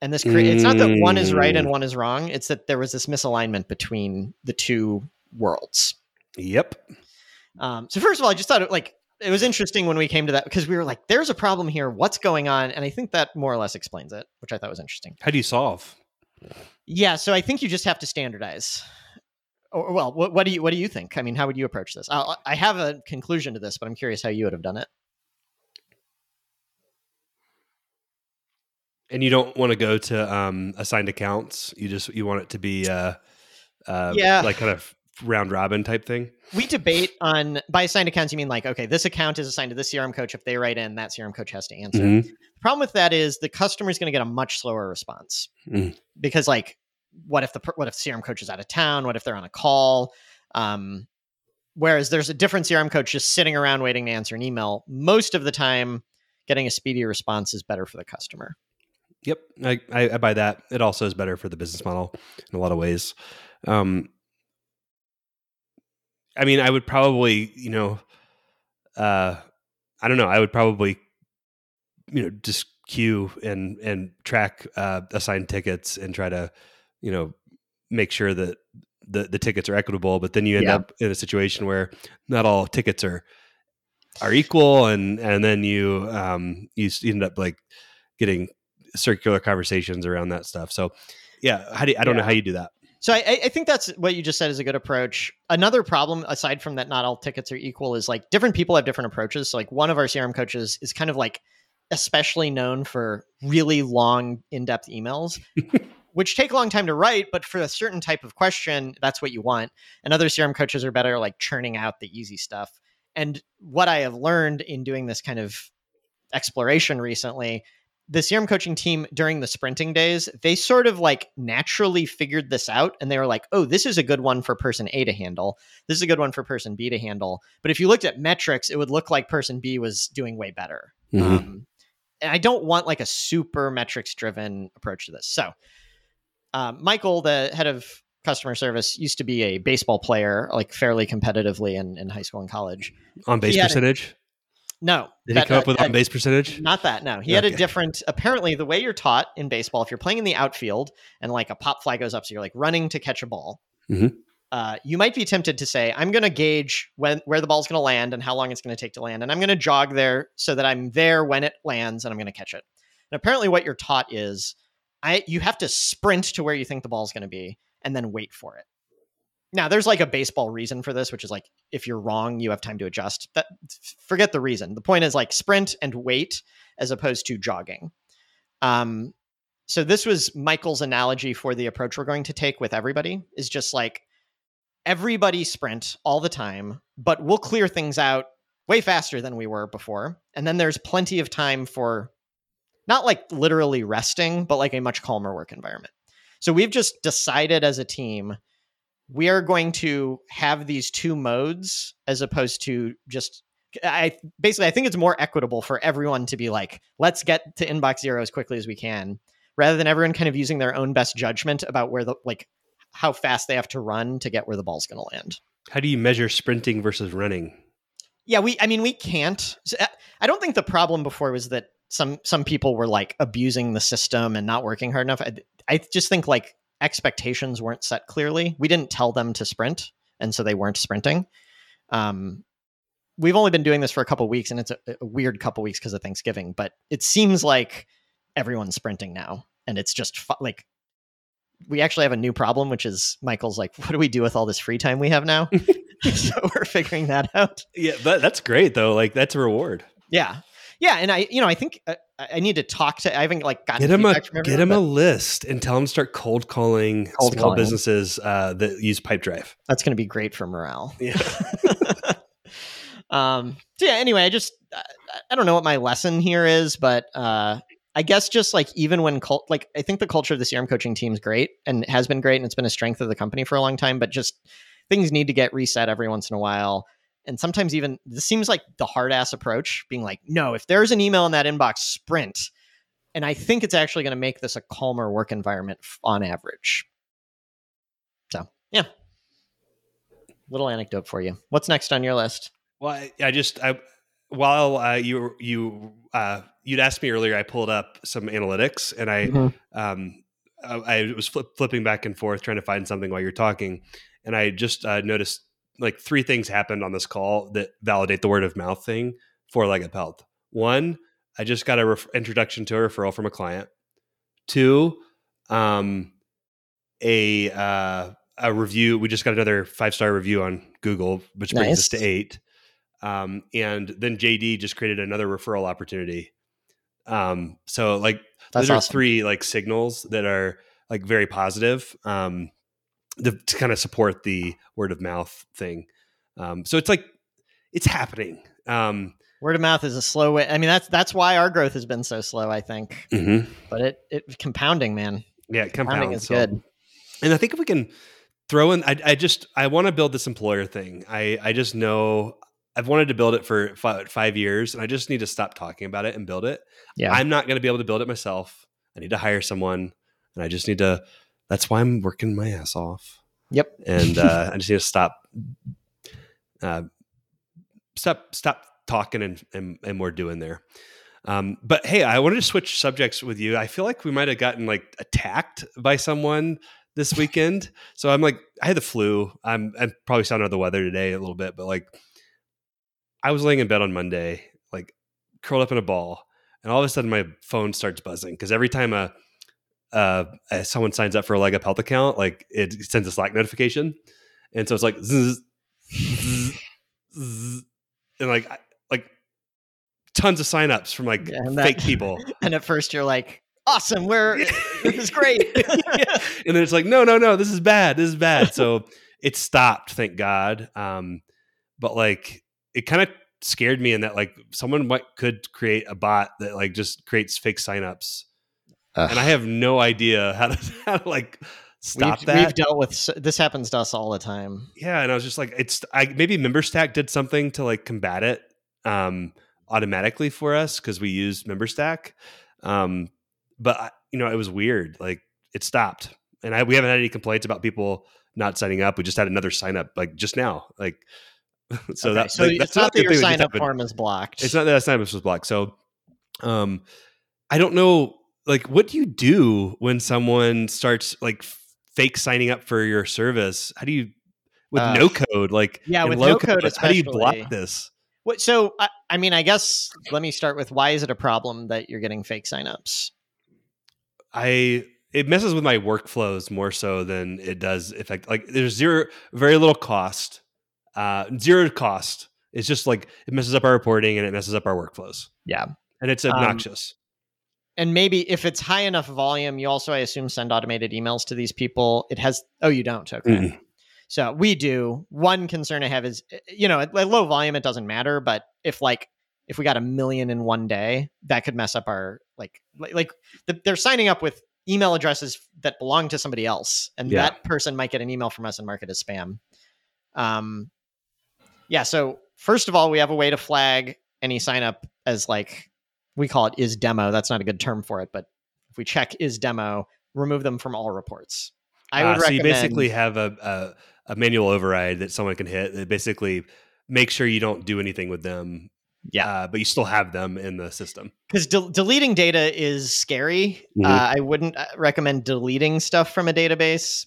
And this, cre- mm. it's not that one is right and one is wrong. It's that there was this misalignment between the two worlds. Yep. Um, so first of all, I just thought it, like, it was interesting when we came to that because we were like, there's a problem here. What's going on? And I think that more or less explains it, which I thought was interesting. How do you solve? Yeah. So I think you just have to standardize. Or, well, what, what do you, what do you think? I mean, how would you approach this? I'll, I have a conclusion to this, but I'm curious how you would have done it. And you don't want to go to um, assigned accounts. You just you want it to be uh, uh, yeah. like kind of round robin type thing. We debate on by assigned accounts. You mean like, okay, this account is assigned to this C R M coach. If they write in, that C R M coach has to answer. Mm-hmm. The problem with that is the customer is going to get a much slower response mm. because like, what if the what if C R M coach is out of town? What if they're on a call? Um, whereas there's a different C R M coach just sitting around waiting to answer an email. Most of the time, getting a speedy response is better for the customer. Yep. I, I buy that. It also is better for the business model in a lot of ways. Um, I mean, I would probably, you know, uh, I don't know. I would probably, you know, just queue and, and track uh, assigned tickets and try to, you know, make sure that the, the tickets are equitable. But then you end yeah. up in a situation where not all tickets are are equal. And, and then you, um, you end up like getting circular conversations around that stuff. So yeah, how do you, I don't yeah. know how you do that. So I, I think that's what you just said is a good approach. Another problem aside from that, not all tickets are equal is like different people have different approaches. So like one of our C R M coaches is kind of like, especially known for really long in-depth emails, which take a long time to write, but for a certain type of question, that's what you want. And other C R M coaches are better, like churning out the easy stuff. And what I have learned in doing this kind of exploration recently, the C R M coaching team during the sprinting days, they sort of like naturally figured this out and they were like, oh, this is a good one for person A to handle. This is a good one for person B to handle. But if you looked at metrics, it would look like person B was doing way better. Mm-hmm. Um, and I don't want like a super metrics driven approach to this. So uh, Michael, the head of customer service, used to be a baseball player, like fairly competitively in, in high school and college. On base percentage? A, No. Did that, he come uh, up with that, on base percentage? Not that, no. He okay. had a different, apparently the way you're taught in baseball, if you're playing in the outfield and like a pop fly goes up, so you're like running to catch a ball, mm-hmm. uh, you might be tempted to say, I'm going to gauge when, where the ball's going to land and how long it's going to take to land. And I'm going to jog there so that I'm there when it lands and I'm going to catch it. And apparently what you're taught is I you have to sprint to where you think the ball's going to be and then wait for it. Now, there's like a baseball reason for this, which is like, if you're wrong, you have time to adjust. That, forget the reason. The point is like sprint and wait as opposed to jogging. Um, so this was Michael's analogy for the approach we're going to take with everybody is just like everybody sprint all the time, but we'll clear things out way faster than we were before. And then there's plenty of time for not like literally resting, but like a much calmer work environment. So we've just decided as a team, we are going to have these two modes as opposed to just, I basically, I think it's more equitable for everyone to be like, let's get to inbox zero as quickly as we can, rather than everyone kind of using their own best judgment about where the, like how fast they have to run to get where the ball's going to land. How do you measure sprinting versus running? Yeah, we, I mean, we can't. I don't think the problem before was that some, some people were like abusing the system and not working hard enough. I, I just think like, expectations weren't set clearly. We didn't tell them to sprint, and so they weren't sprinting. Um, we've only been doing this for a couple of weeks, and it's a, a weird couple of weeks because of Thanksgiving, but it seems like everyone's sprinting now, and it's just fu- like we actually have a new problem, which is Michael's like, what do we do with all this free time we have now? So we're figuring that out. Yeah, but that's great, though. Like, that's a reward. Yeah. Yeah, and I, you know, I think I, I need to talk to. I haven't like gotten get him a from get him a list and tell him to start cold calling cold small calling. businesses uh, that use Pipedrive. That's going to be great for morale. Yeah. um. So yeah. Anyway, I just I, I don't know what my lesson here is, but uh, I guess just like even when cult, like I think the culture of the C R M coaching team is great and has been great, and it's been a strength of the company for a long time. But just things need to get reset every once in a while. And sometimes even this seems like the hard ass approach being like, no, if there's an email in that inbox, sprint. And I think it's actually going to make this a calmer work environment on average. So, yeah. Little anecdote for you. What's next on your list? Well, I, I just I, while uh, you you uh, you'd asked me earlier, I pulled up some analytics and I mm-hmm. um, I, I was flip, flipping back and forth trying to find something while you're talking, and I just uh, noticed. Like three things happened on this call that validate the word of mouth thing for LegUp Health. One, I just got a ref- introduction to a referral from a client. Two, um, a uh, a review. We just got another five star review on Google, which brings nice. us to eight. Um, and then J D just created another referral opportunity. Um, so like That's those awesome. are three like signals that are like very positive. Um, To, to kind of support the word of mouth thing. Um, so it's like, it's happening. Um, word of mouth is a slow way. I mean, that's, that's why our growth has been so slow, I think, mm-hmm. but it, it compounding, man. Yeah. Compounding, compounding is so good. And I think if we can throw in, I, I just, I want to build this employer thing. I, I just know I've wanted to build it for five, five years and I just need to stop talking about it and build it. Yeah. I'm not going to be able to build it myself. I need to hire someone and I just need to, that's why I'm working my ass off. Yep. And uh, I just need to stop, uh, stop, stop talking and, and, and we're doing there. Um, but hey, I wanted to switch subjects with you. I feel like we might've gotten like attacked by someone this weekend. So I'm like, I had the flu. I'm, I'm probably sound out of the weather today a little bit, but like I was laying in bed on Monday, like curled up in a ball. And all of a sudden my phone starts buzzing. Cause every time a, Uh, as someone signs up for a LegUp Health account, like it sends a Slack notification, and so it's like, zzz, zzz, zzz, and like I, like tons of signups from like yeah, fake that, people. And at first you're like, awesome, we're this is great, yeah. And then it's like, no, no, no, this is bad, this is bad. So it stopped, thank God. Um, but like it kind of scared me in that like someone might could create a bot that like just creates fake signups. Uh, and I have no idea how to, how to like stop we've, that. We've dealt with this happens to us all the time. Yeah, and I was just like, it's I maybe MemberStack did something to like combat it um, automatically for us because we used MemberStack. Um, but I, you know, it was weird. Like it stopped, and I, we haven't had any complaints about people not signing up. We just had another sign up like just now. Like so okay. that's so like, that's not that your sign up form is blocked. It's not that sign up is blocked. So, um, I don't know. Like, what do you do when someone starts like fake signing up for your service? How do you with uh, no code? Like, yeah, with no code, code how do you block this? What? So, I, I mean, I guess let me start with why is it a problem that you're getting fake signups? I it messes with my workflows more so than it does affect. Like, there's zero, very little cost. Uh, zero cost. It's just like it messes up our reporting and it messes up our workflows. Yeah, and it's obnoxious. Um, And maybe if it's high enough volume, you also, I assume, send automated emails to these people. It has, oh, you don't. Okay. Mm. So we do. One concern I have is, you know, at low volume, it doesn't matter. But if like, if we got a million in one day, that could mess up our, like, like the, they're signing up with email addresses that belong to somebody else. And yeah. that person might get an email from us and mark it as spam. Um, yeah. So first of all, we have a way to flag any sign up as like, we call it is demo. That's not a good term for it, but if we check is demo, remove them from all reports. I would uh, so recommend. So you basically have a, a a manual override that someone can hit that basically makes sure you don't do anything with them. Yeah, uh, but you still have them in the system. Because de- deleting data is scary. Mm-hmm. Uh, I wouldn't recommend deleting stuff from a database.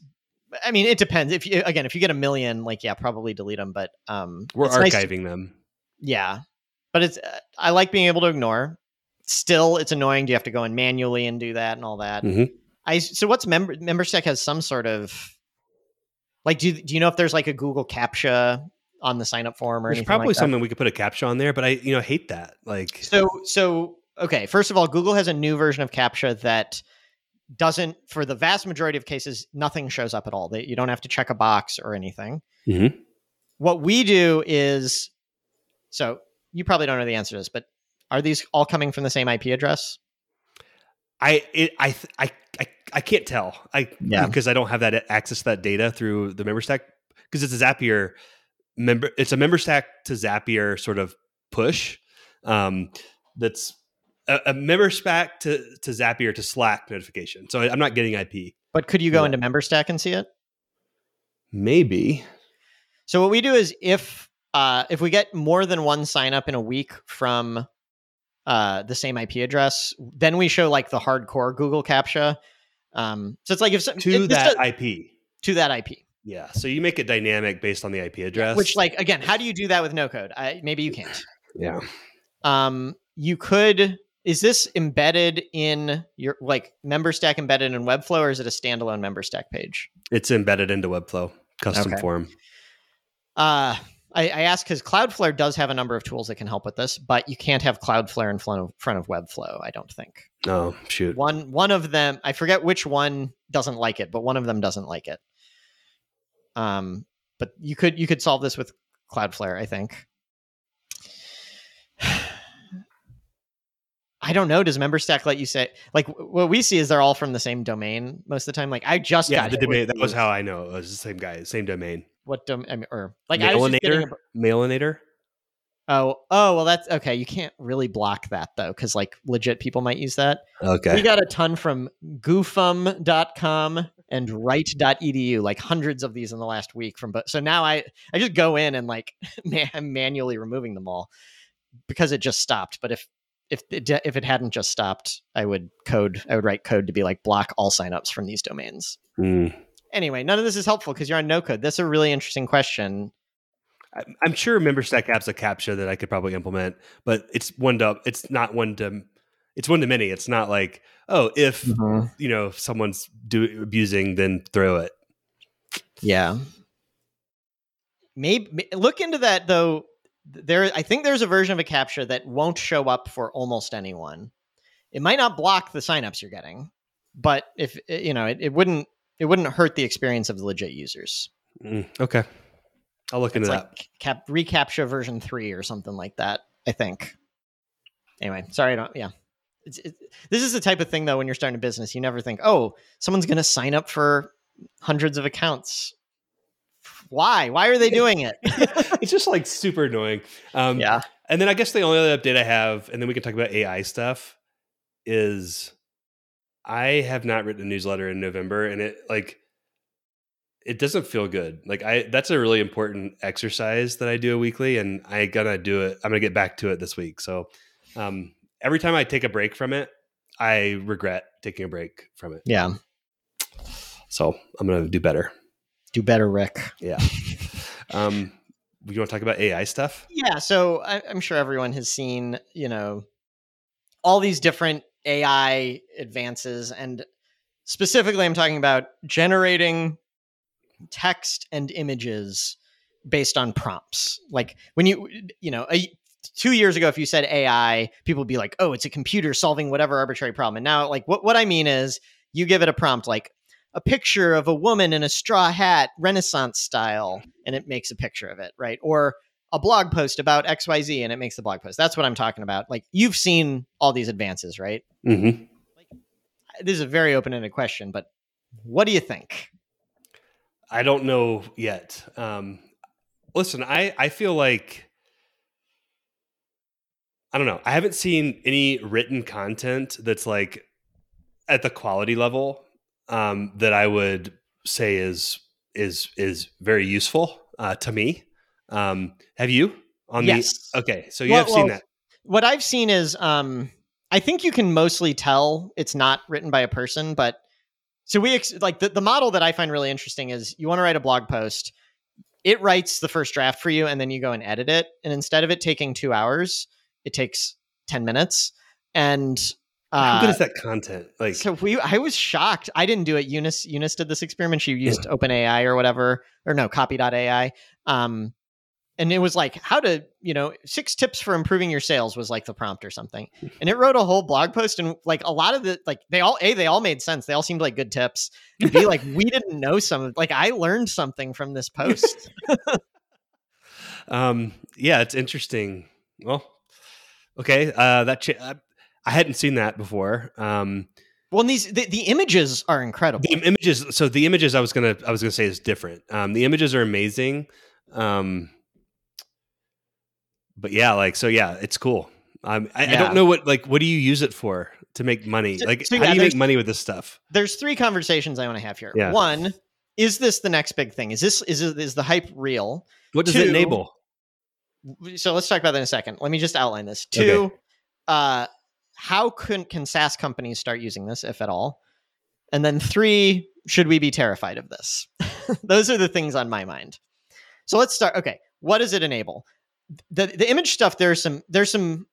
I mean, it depends. If you, again, if you get a million, like yeah, probably delete them. But um, we're archiving nice to, them. Yeah, but it's uh, I like being able to ignore. Still, it's annoying. Do you have to go in manually and do that and all that? Mm-hmm. I so what's member MemberStack has some sort of like do do you know if there's like a Google CAPTCHA on the sign up form or there's anything probably like something that? We could put a CAPTCHA on there, but I you know hate that like so so okay. First of all, Google has a new version of CAPTCHA that doesn't for the vast majority of cases nothing shows up at all. They, you don't have to check a box or anything. Mm-hmm. What we do is so you probably don't know the answer to this, but are these all coming from the same I P address? I it, I I I can't tell. I yeah. because I don't have that access to that data through the MemberStack because it's a Zapier member. It's a MemberStack to Zapier sort of push. Um, that's a, a MemberStack to, to Zapier to Slack notification. So I, I'm not getting I P. But could you go into MemberStack and see it? Maybe. So what we do is if uh, if we get more than one sign up in a week from Uh, the same I P address. Then we show like the hardcore Google CAPTCHA. Um, so it's like if some, to it, that does, I P to that I P. Yeah. So you make it dynamic based on the I P address. Which, like, again, how do you do that with no code? I, maybe you can't. Yeah. Um, you could. Is this embedded in your like MemberStack embedded in Webflow, or is it a standalone MemberStack page? It's embedded into Webflow custom okay. form. Uh I, I ask because Cloudflare does have a number of tools that can help with this, but you can't have Cloudflare in front of, front of Webflow, I don't think. Oh, shoot. One one of them, I forget which one doesn't like it, but one of them doesn't like it. Um, but you could you could solve this with Cloudflare, I think. I don't know. Does MemberStack let you say like what we see is they're all from the same domain most of the time? Like I just yeah, got the domain. That was how I know it was the same guy, same domain. What dom- I mean, or like Mailinator? I was just getting a... Mailinator? Oh, oh, well, that's okay. You can't really block that though, because like legit people might use that. Okay, we got a ton from goofum dot com and write dot e d u, like hundreds of these in the last week. From so now I I just go in and like man, I'm manually removing them all because it just stopped. But if if it, if it hadn't just stopped, I would code. I would write code to be like block all signups from these domains. Mm. Anyway, none of this is helpful because you're on no code. That's a really interesting question. I'm sure MemberStack apps a CAPTCHA that I could probably implement, but it's one to it's not one to it's one to many. It's not like oh, if mm-hmm. you know if someone's do, abusing, then throw it. Yeah, maybe look into that though. There, I think there's a version of a CAPTCHA that won't show up for almost anyone. It might not block the signups you're getting, but if you know, it, it wouldn't. It wouldn't hurt the experience of the legit users. Mm, okay. I'll look into it's that. Like cap, ReCAPTCHA version three or something like that, I think. Anyway, sorry. I don't, yeah. It's, it, this is the type of thing, though, when you're starting a business, you never think, oh, someone's going to sign up for hundreds of accounts. Why? Why are they doing it? It's just like super annoying. Um, yeah. And then I guess the only other update I have, and then we can talk about A I stuff, is... I have not written a newsletter in November, and it like it doesn't feel good. Like I, that's a really important exercise that I do weekly, and I gotta do it. I'm gonna get back to it this week. So um, every time I take a break from it, I regret taking a break from it. Yeah. So I'm gonna do better. Do better, Rick. Yeah. um, you want to talk about A I stuff? Yeah. So I, I'm sure everyone has seen, you know, all these different A I advances, and specifically, I'm talking about generating text and images based on prompts. Like when you, you know, a, two years ago, if you said A I, people would be like, oh, it's a computer solving whatever arbitrary problem. And now, like, what, what I mean is you give it a prompt, like a picture of a woman in a straw hat, Renaissance style, and it makes a picture of it, right? Or a blog post about X Y Z, and it makes the blog post. That's what I'm talking about. Like, you've seen all these advances, right? Mm-hmm. Like, this is a very open-ended question, but what do you think? I don't know yet. Um, listen, I, I feel like, I don't know. I haven't seen any written content that's like at the quality level um, that I would say is, is, is very useful uh, to me. Um, have you on yes. the, okay. So you well, have seen well, that. What I've seen is um, I think you can mostly tell it's not written by a person, but So we ex- like the, the model that I find really interesting is you want to write a blog post. It writes the first draft for you, and then you go and edit it. And instead of it taking two hours, it takes ten minutes. And uh, how good is that content? Like, so we, I was shocked. I didn't do it. Eunice, Eunice did this experiment. She used OpenAI or whatever, or no, Copy dot A I. Um, and it was like how to, you know, six tips for improving your sales was like the prompt or something. And it wrote a whole blog post, and like a lot of the, like they all, A, they all made sense. They all seemed like good tips. And B, like we didn't know some of, like I learned something from this post. um, yeah, it's interesting. Well, okay. Uh, that, ch- I, I hadn't seen that before. Um, Well, and these the, the images are incredible. The images. So the images I was going to, I was going to say is different. Um, the images are amazing. Um, But yeah, like, so yeah, it's cool. Um, I, yeah. I don't know what, like, what do you use it for to make money? So, like, so yeah, how do you make money with this stuff? There's three conversations I want to have here. Yeah. One, is this the next big thing? Is this, is, is the hype real? What does Two, it enable? So let's talk about that in a second. Let me just outline this. Two, okay. uh, how can, can SaaS companies start using this, if at all? And then three, should we be terrified of this? Those are the things on my mind. So let's start. Okay. What does it enable? The the image stuff, there's some, there's some,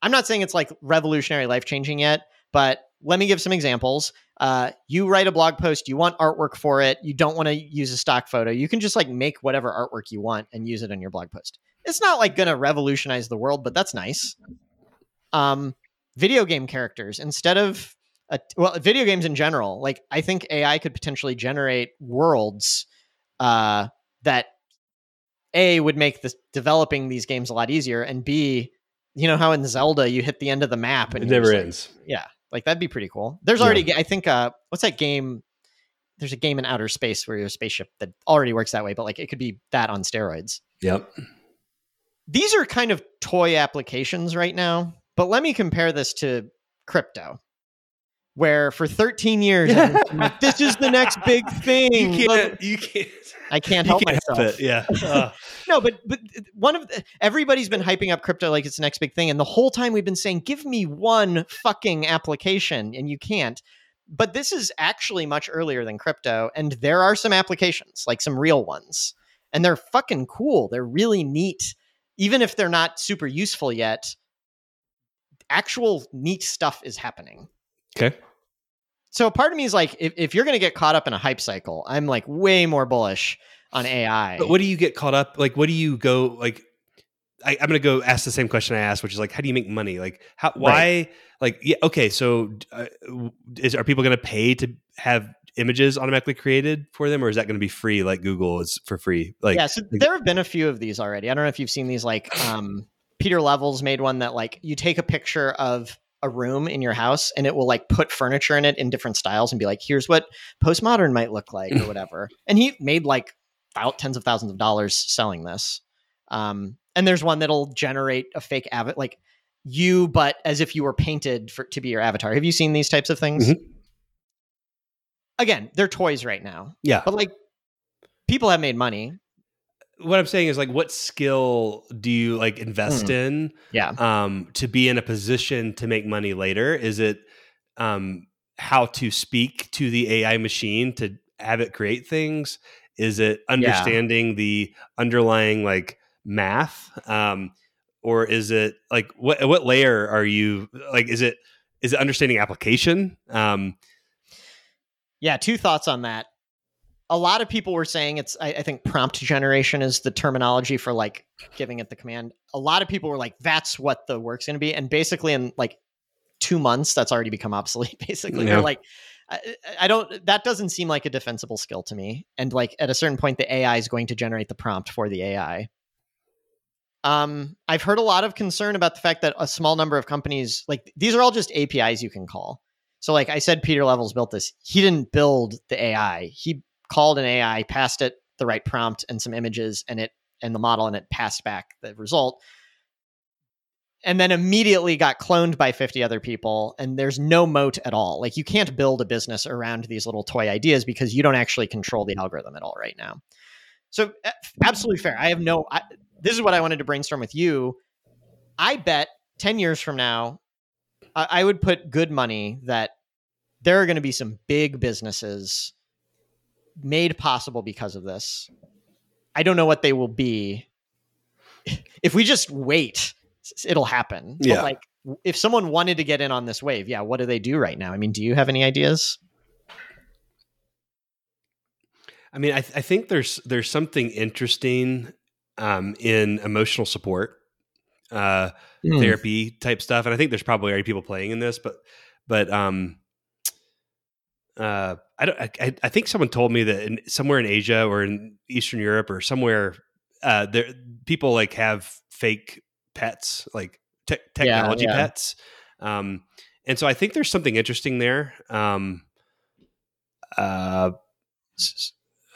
I'm not saying it's like revolutionary, life-changing yet, but let me give some examples. Uh, you write a blog post, you want artwork for it. You don't want to use a stock photo. You can just like make whatever artwork you want and use it in your blog post. It's not like going to revolutionize the world, but that's nice. Um, video game characters instead of, a, well, video games in general, like I think A I could potentially generate worlds uh, that A, would make the developing these games a lot easier, and B, you know how in Zelda you hit the end of the map and it never like, ends. Yeah, like that'd be pretty cool. There's already, yeah. I think, uh, what's that game? There's a game in outer space where you're a spaceship that already works that way, but like it could be that on steroids. Yep. These are kind of toy applications right now, but let me compare this to crypto, where for thirteen years, like, this is the next big thing. You can't, you can't, I can't help can't myself. Help it, yeah. Uh. no, but but one of the, everybody's been hyping up crypto like it's the next big thing. And the whole time we've been saying, give me one fucking application, and you can't. But this is actually much earlier than crypto. And there are some applications, like some real ones. And they're fucking cool. They're really neat. Even if they're not super useful yet, actual neat stuff is happening. Okay. So part of me is like, if, if you're going to get caught up in a hype cycle, I'm like way more bullish on A I. But what do you get caught up? Like, what do you go like? I, I'm going to go ask the same question I asked, which is like, how do you make money? Like, how? Why? Right. Like, yeah, okay. So, uh, is are people going to pay to have images automatically created for them, or is that going to be free? Like Google is for free. Like, yeah. So like, there have been a few of these already. I don't know if you've seen these. Like, um, Peter Levels made one that like you take a picture of a room in your house and it will like put furniture in it in different styles and be like, here's what postmodern might look like or whatever. And he made like th- tens of thousands of dollars selling this. Um, and there's one that'll generate a fake avatar, like you, but as if you were painted for to be your avatar. Have you seen these types of things? Mm-hmm. Again, they're toys right now. Yeah. But like people have made money. What I'm saying is, like, what skill do you like invest mm. in yeah. um, to be in a position to make money later? Is it um, how to speak to the A I machine to have it create things? Is it understanding yeah. the underlying like math? Um, or is it like, what, what layer are you like, is it, is it understanding application? Um, yeah. Two thoughts on that. A lot of people were saying it's, I, I think prompt generation is the terminology for like giving it the command. A lot of people were like, that's what the work's going to be. And basically in like two months, that's already become obsolete. Basically, yeah. like, I, I don't, that doesn't seem like a defensible skill to me. And like at a certain point, the A I is going to generate the prompt for the A I. Um, I've heard a lot of concern about the fact that a small number of companies, like these are all just A P Is you can call. So like I said, Peter Levels built this. He didn't build the A I. He called an A I, passed it the right prompt and some images and it and the model, and it passed back the result. And then immediately got cloned by fifty other people. And there's no moat at all. Like you can't build a business around these little toy ideas because you don't actually control the algorithm at all right now. So absolutely fair. I have no, I, this is what I wanted to brainstorm with you. I bet ten years from now, I, I would put good money that there are going to be some big businesses made possible because of this. I don't know what they will be. If we just wait, it'll happen. Yeah. But like if someone wanted to get in on this wave, yeah, what do they do right now? I mean, do you have any ideas? I mean, I, th- I think there's there's something interesting um, in emotional support, uh, mm. therapy type stuff, and I think there's probably already people playing in this, but but um, uh, I don't. I, I think someone told me that in, somewhere in Asia or in Eastern Europe or somewhere, uh, there people like have fake pets, like te- technology yeah, yeah. pets, um, and so I think there's something interesting there. Um, uh,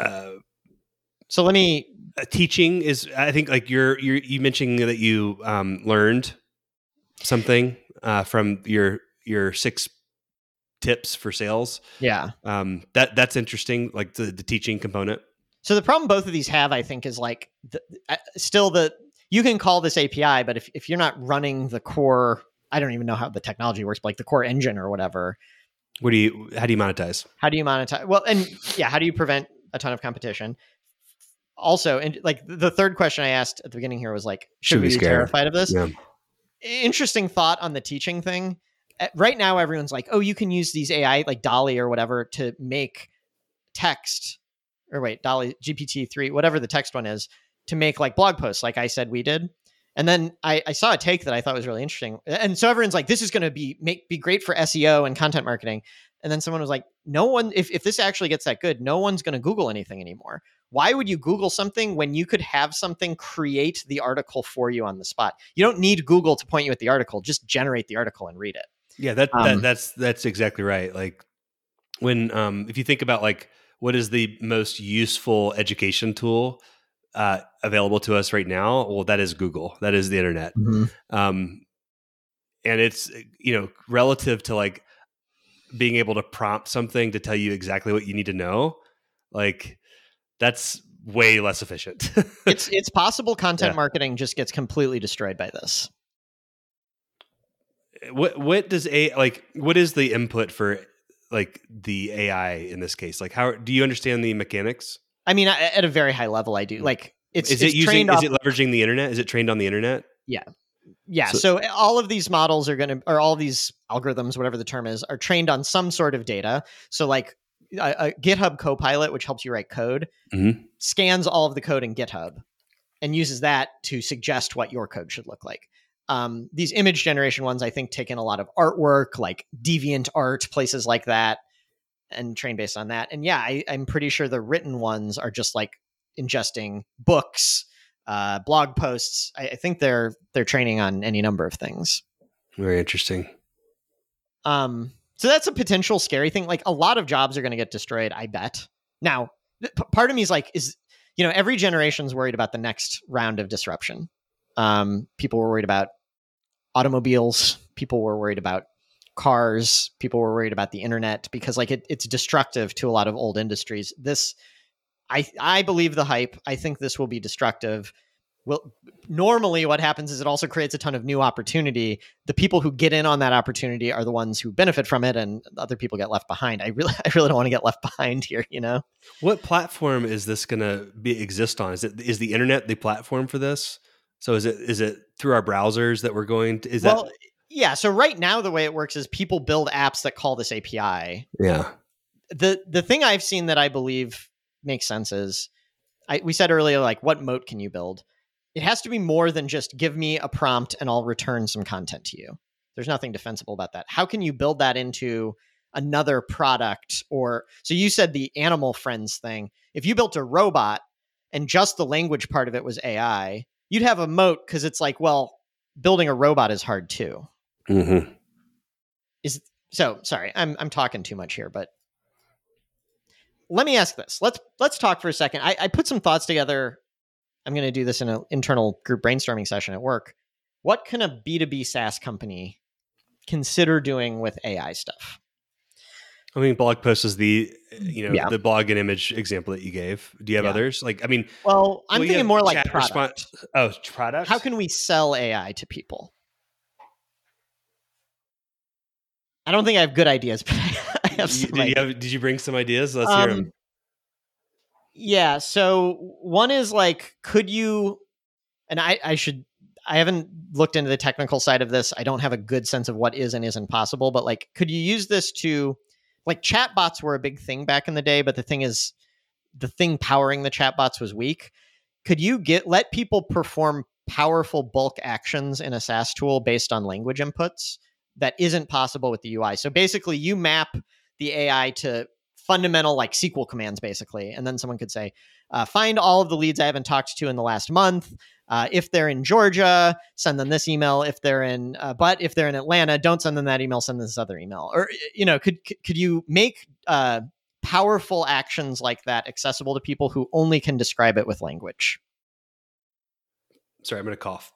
Uh, so let me uh, teaching is, I think like you're, you're, you mentioned that you, um, learned something, uh, from your, your six tips for sales. Yeah. Um, that that's interesting. Like the, the teaching component. So the problem both of these have, I think, is like the, uh, still the, you can call this A P I, but if, if you're not running the core, I don't even know how the technology works, but like the core engine or whatever. What do you, how do you monetize? How do you monetize? Well, and yeah, how do you prevent a ton of competition? Also, and like the third question I asked at the beginning here was like, should, should we be scared. terrified of this? Yeah. Interesting thought on the teaching thing. Right now, everyone's like, oh, you can use these A I like Dolly or whatever to make text or wait, Dolly G P T three, whatever the text one is, to make like blog posts. Like I said, we did. And then I, I saw a take that I thought was really interesting. And so everyone's like, this is going to be make be great for S E O and content marketing. And then someone was like, no one, if, if this actually gets that good, no one's going to Google anything anymore. Why would you Google something when you could have something create the article for you on the spot? You don't need Google to point you at the article, just generate the article and read it. Yeah, that, um, that that's that's exactly right. Like when, um, if you think about like, what is the most useful education tool uh, available to us right now? Well, that is Google, that is the internet. Mm-hmm. Um, and it's, you know, relative to like, being able to prompt something to tell you exactly what you need to know, like that's way less efficient. it's it's possible content yeah. marketing just gets completely destroyed by this. What what does a like what is the input for like the A I in this case? Like how do you understand the mechanics? I mean, I, at a very high level, I do. Like it's is it it's using trained is off- it leveraging the internet? Is it trained on the internet? Yeah. Yeah. So, so all of these models are going to, or all these algorithms, whatever the term is, are trained on some sort of data. So like a, a GitHub Copilot, which helps you write code, mm-hmm. scans all of the code in GitHub and uses that to suggest what your code should look like. Um, these image generation ones, I think, take in a lot of artwork, like DeviantArt, places like that, and train based on that. And yeah, I, I'm pretty sure the written ones are just like ingesting books, Uh, blog posts. I, I think they're they're training on any number of things. Very interesting. Um, so that's a potential scary thing. Like a lot of jobs are going to get destroyed, I bet. Now, p- part of me is like, is you know, every generation's worried about the next round of disruption. Um, people were worried about automobiles. People were worried about cars. People were worried about the internet because like it, it's destructive to a lot of old industries. This. I I believe the hype. I think this will be destructive. Well, normally what happens is it also creates a ton of new opportunity. The people who get in on that opportunity are the ones who benefit from it, and other people get left behind. I really, I really don't want to get left behind here, you know? What platform is this going to be exist on? Is it, is the internet the platform for this? So is it, is it through our browsers that we're going to, is well, that? Yeah. So right now the way it works is people build apps that call this A P I. Yeah. The, the thing I've seen that I believe makes sense is I, we said earlier, like, what moat can you build? It has to be more than just give me a prompt and I'll return some content to you. There's nothing defensible about that. How can you build that into another product? Or so you said the animal friends thing. If you built a robot and just the language part of it was A I, you'd have a moat because it's like, well, building a robot is hard too. Mm-hmm. Is so sorry, I'm I'm talking too much here, but let me ask this. Let's let's talk for a second. I, I put some thoughts together. I'm going to do this in an internal group brainstorming session at work. What can a B two B SaaS company consider doing with A I stuff? I mean, blog post is the, you know, yeah. the blog and image example that you gave. Do you have yeah. others? Like, I mean, well, I'm well, thinking more like product. Response. Oh, product. How can we sell A I to people? I don't think I have good ideas, but I have some. Did you, have, did you bring some ideas? Let's um, hear them. Yeah. So one is like, could you, and I, I should, I haven't looked into the technical side of this. I don't have a good sense of what is and isn't possible, but like, could you use this to, like, chatbots were a big thing back in the day, but the thing is, the thing powering the chatbots was weak. Could you get, let people perform powerful bulk actions in a SaaS tool based on language inputs that isn't possible with the U I? So basically you map the A I to fundamental, like, S Q L commands, basically. And then someone could say, uh, find all of the leads I haven't talked to in the last month. Uh, if they're in Georgia, send them this email. If they're in, uh, but if they're in Atlanta, don't send them that email, send them this other email. Or, you know, could, could you make uh, powerful actions like that accessible to people who only can describe it with language? Sorry, I'm going to cough.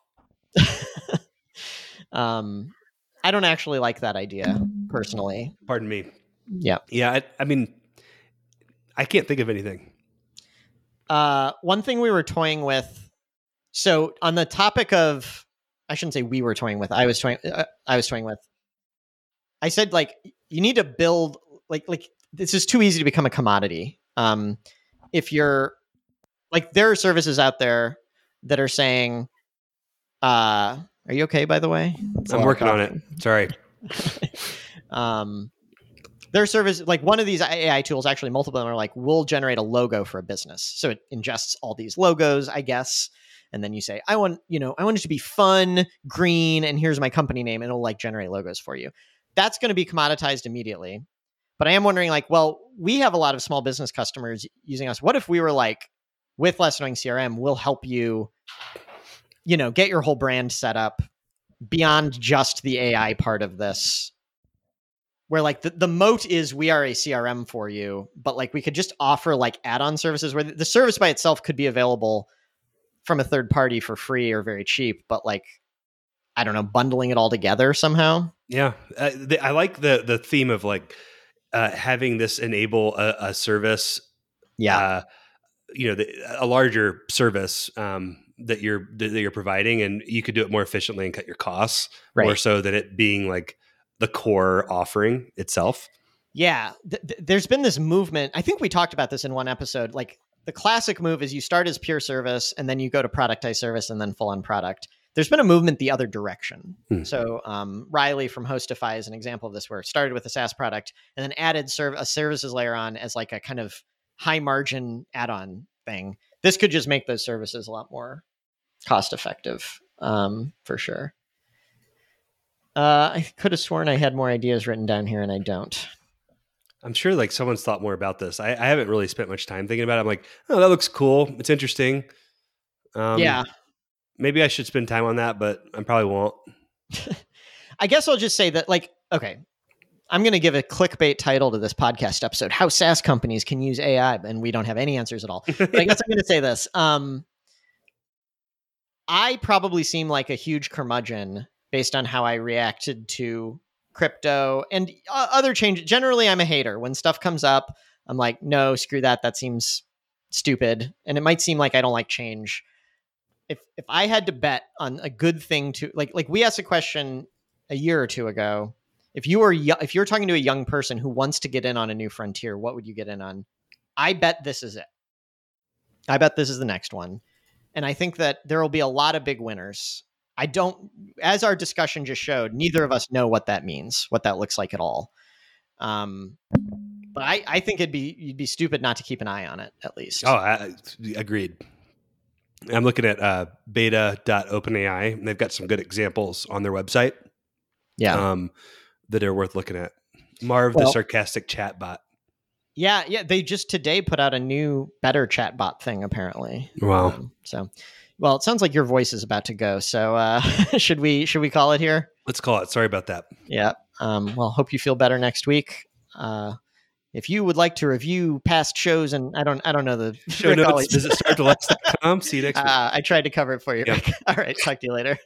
um, I don't actually like that idea personally. Pardon me. Yeah. Yeah. I, I mean, I can't think of anything. Uh, one thing we were toying with. So on the topic of, I shouldn't say we were toying with, I was toying, uh, I was toying with, I said, like, you need to build like, like this is too easy to become a commodity. Um, if you're like, there are services out there that are saying, uh, are you okay, by the way? That's I'm working on it. Sorry. um, Their service, like one of these A I tools, actually multiple of them are like, we'll generate a logo for a business. So it ingests all these logos, I guess. And then you say, I want, you know, I want it to be fun, green, and here's my company name. And it'll like generate logos for you. That's going to be commoditized immediately. But I am wondering, like, well, we have a lot of small business customers using us. What if we were like, with Less Annoying C R M, we'll help you, you know, get your whole brand set up beyond just the A I part of this? Where like the, the moat is we are a C R M for you, but like we could just offer like add-on services where the service by itself could be available from a third party for free or very cheap, but like, I don't know, bundling it all together somehow. Yeah. Uh, the, I like the the theme of like uh, having this enable a, a service. Yeah. Uh, you know, the, a larger service um, that you're, that you're providing, and you could do it more efficiently and cut your costs right. More so than it being like the core offering itself. Yeah. Th- th- there's been this movement. I think we talked about this in one episode. Like the classic move is you start as pure service and then you go to productized service and then full on product. There's been a movement the other direction. Hmm. So um, Riley from Hostify is an example of this, where it started with a SaaS product and then added serv- a services layer on as like a kind of high margin add-on thing. This could just make those services a lot more cost effective um, for sure. Uh, I could have sworn I had more ideas written down here, and I don't. I'm sure like someone's thought more about this. I, I haven't really spent much time thinking about it. I'm like, oh, that looks cool. It's interesting. Um, yeah. Maybe I should spend time on that, but I probably won't. I guess I'll just say that, like, okay, I'm going to give a clickbait title to this podcast episode, How SaaS Companies Can Use A I, and we don't have any answers at all. But I guess I'm going to say this. Um, I probably seem like a huge curmudgeon based on how I reacted to crypto and other changes. Generally, I'm a hater. When stuff comes up, I'm like, no, screw that. That seems stupid. And it might seem like I don't like change. If if I had to bet on a good thing to like, like we asked a question a year or two ago, if you were, if you're talking to a young person who wants to get in on a new frontier, what would you get in on? I bet this is it. I bet this is the next one. And I think that there will be a lot of big winners. I don't, as our discussion just showed, neither of us know what that means, what that looks like at all. Um, but I, I think it'd be, you'd be stupid not to keep an eye on it at least. Oh, I, agreed. I'm looking at uh, beta dot open A I, and they've got some good examples on their website. Yeah. Um, that are worth looking at. Marv, well, the sarcastic chatbot. Yeah, yeah. They just today put out a new, better chatbot thing, apparently. Wow. Um, so, well, it sounds like your voice is about to go. So, uh, should we should we call it here? Let's call it. Sorry about that. Yeah. Um, well, hope you feel better next week. Uh, if you would like to review past shows, and I don't, I don't know the show notes. Visit start to less dot com. See you next week. Uh, I tried to cover it for you. Yeah. All right. Talk to you later.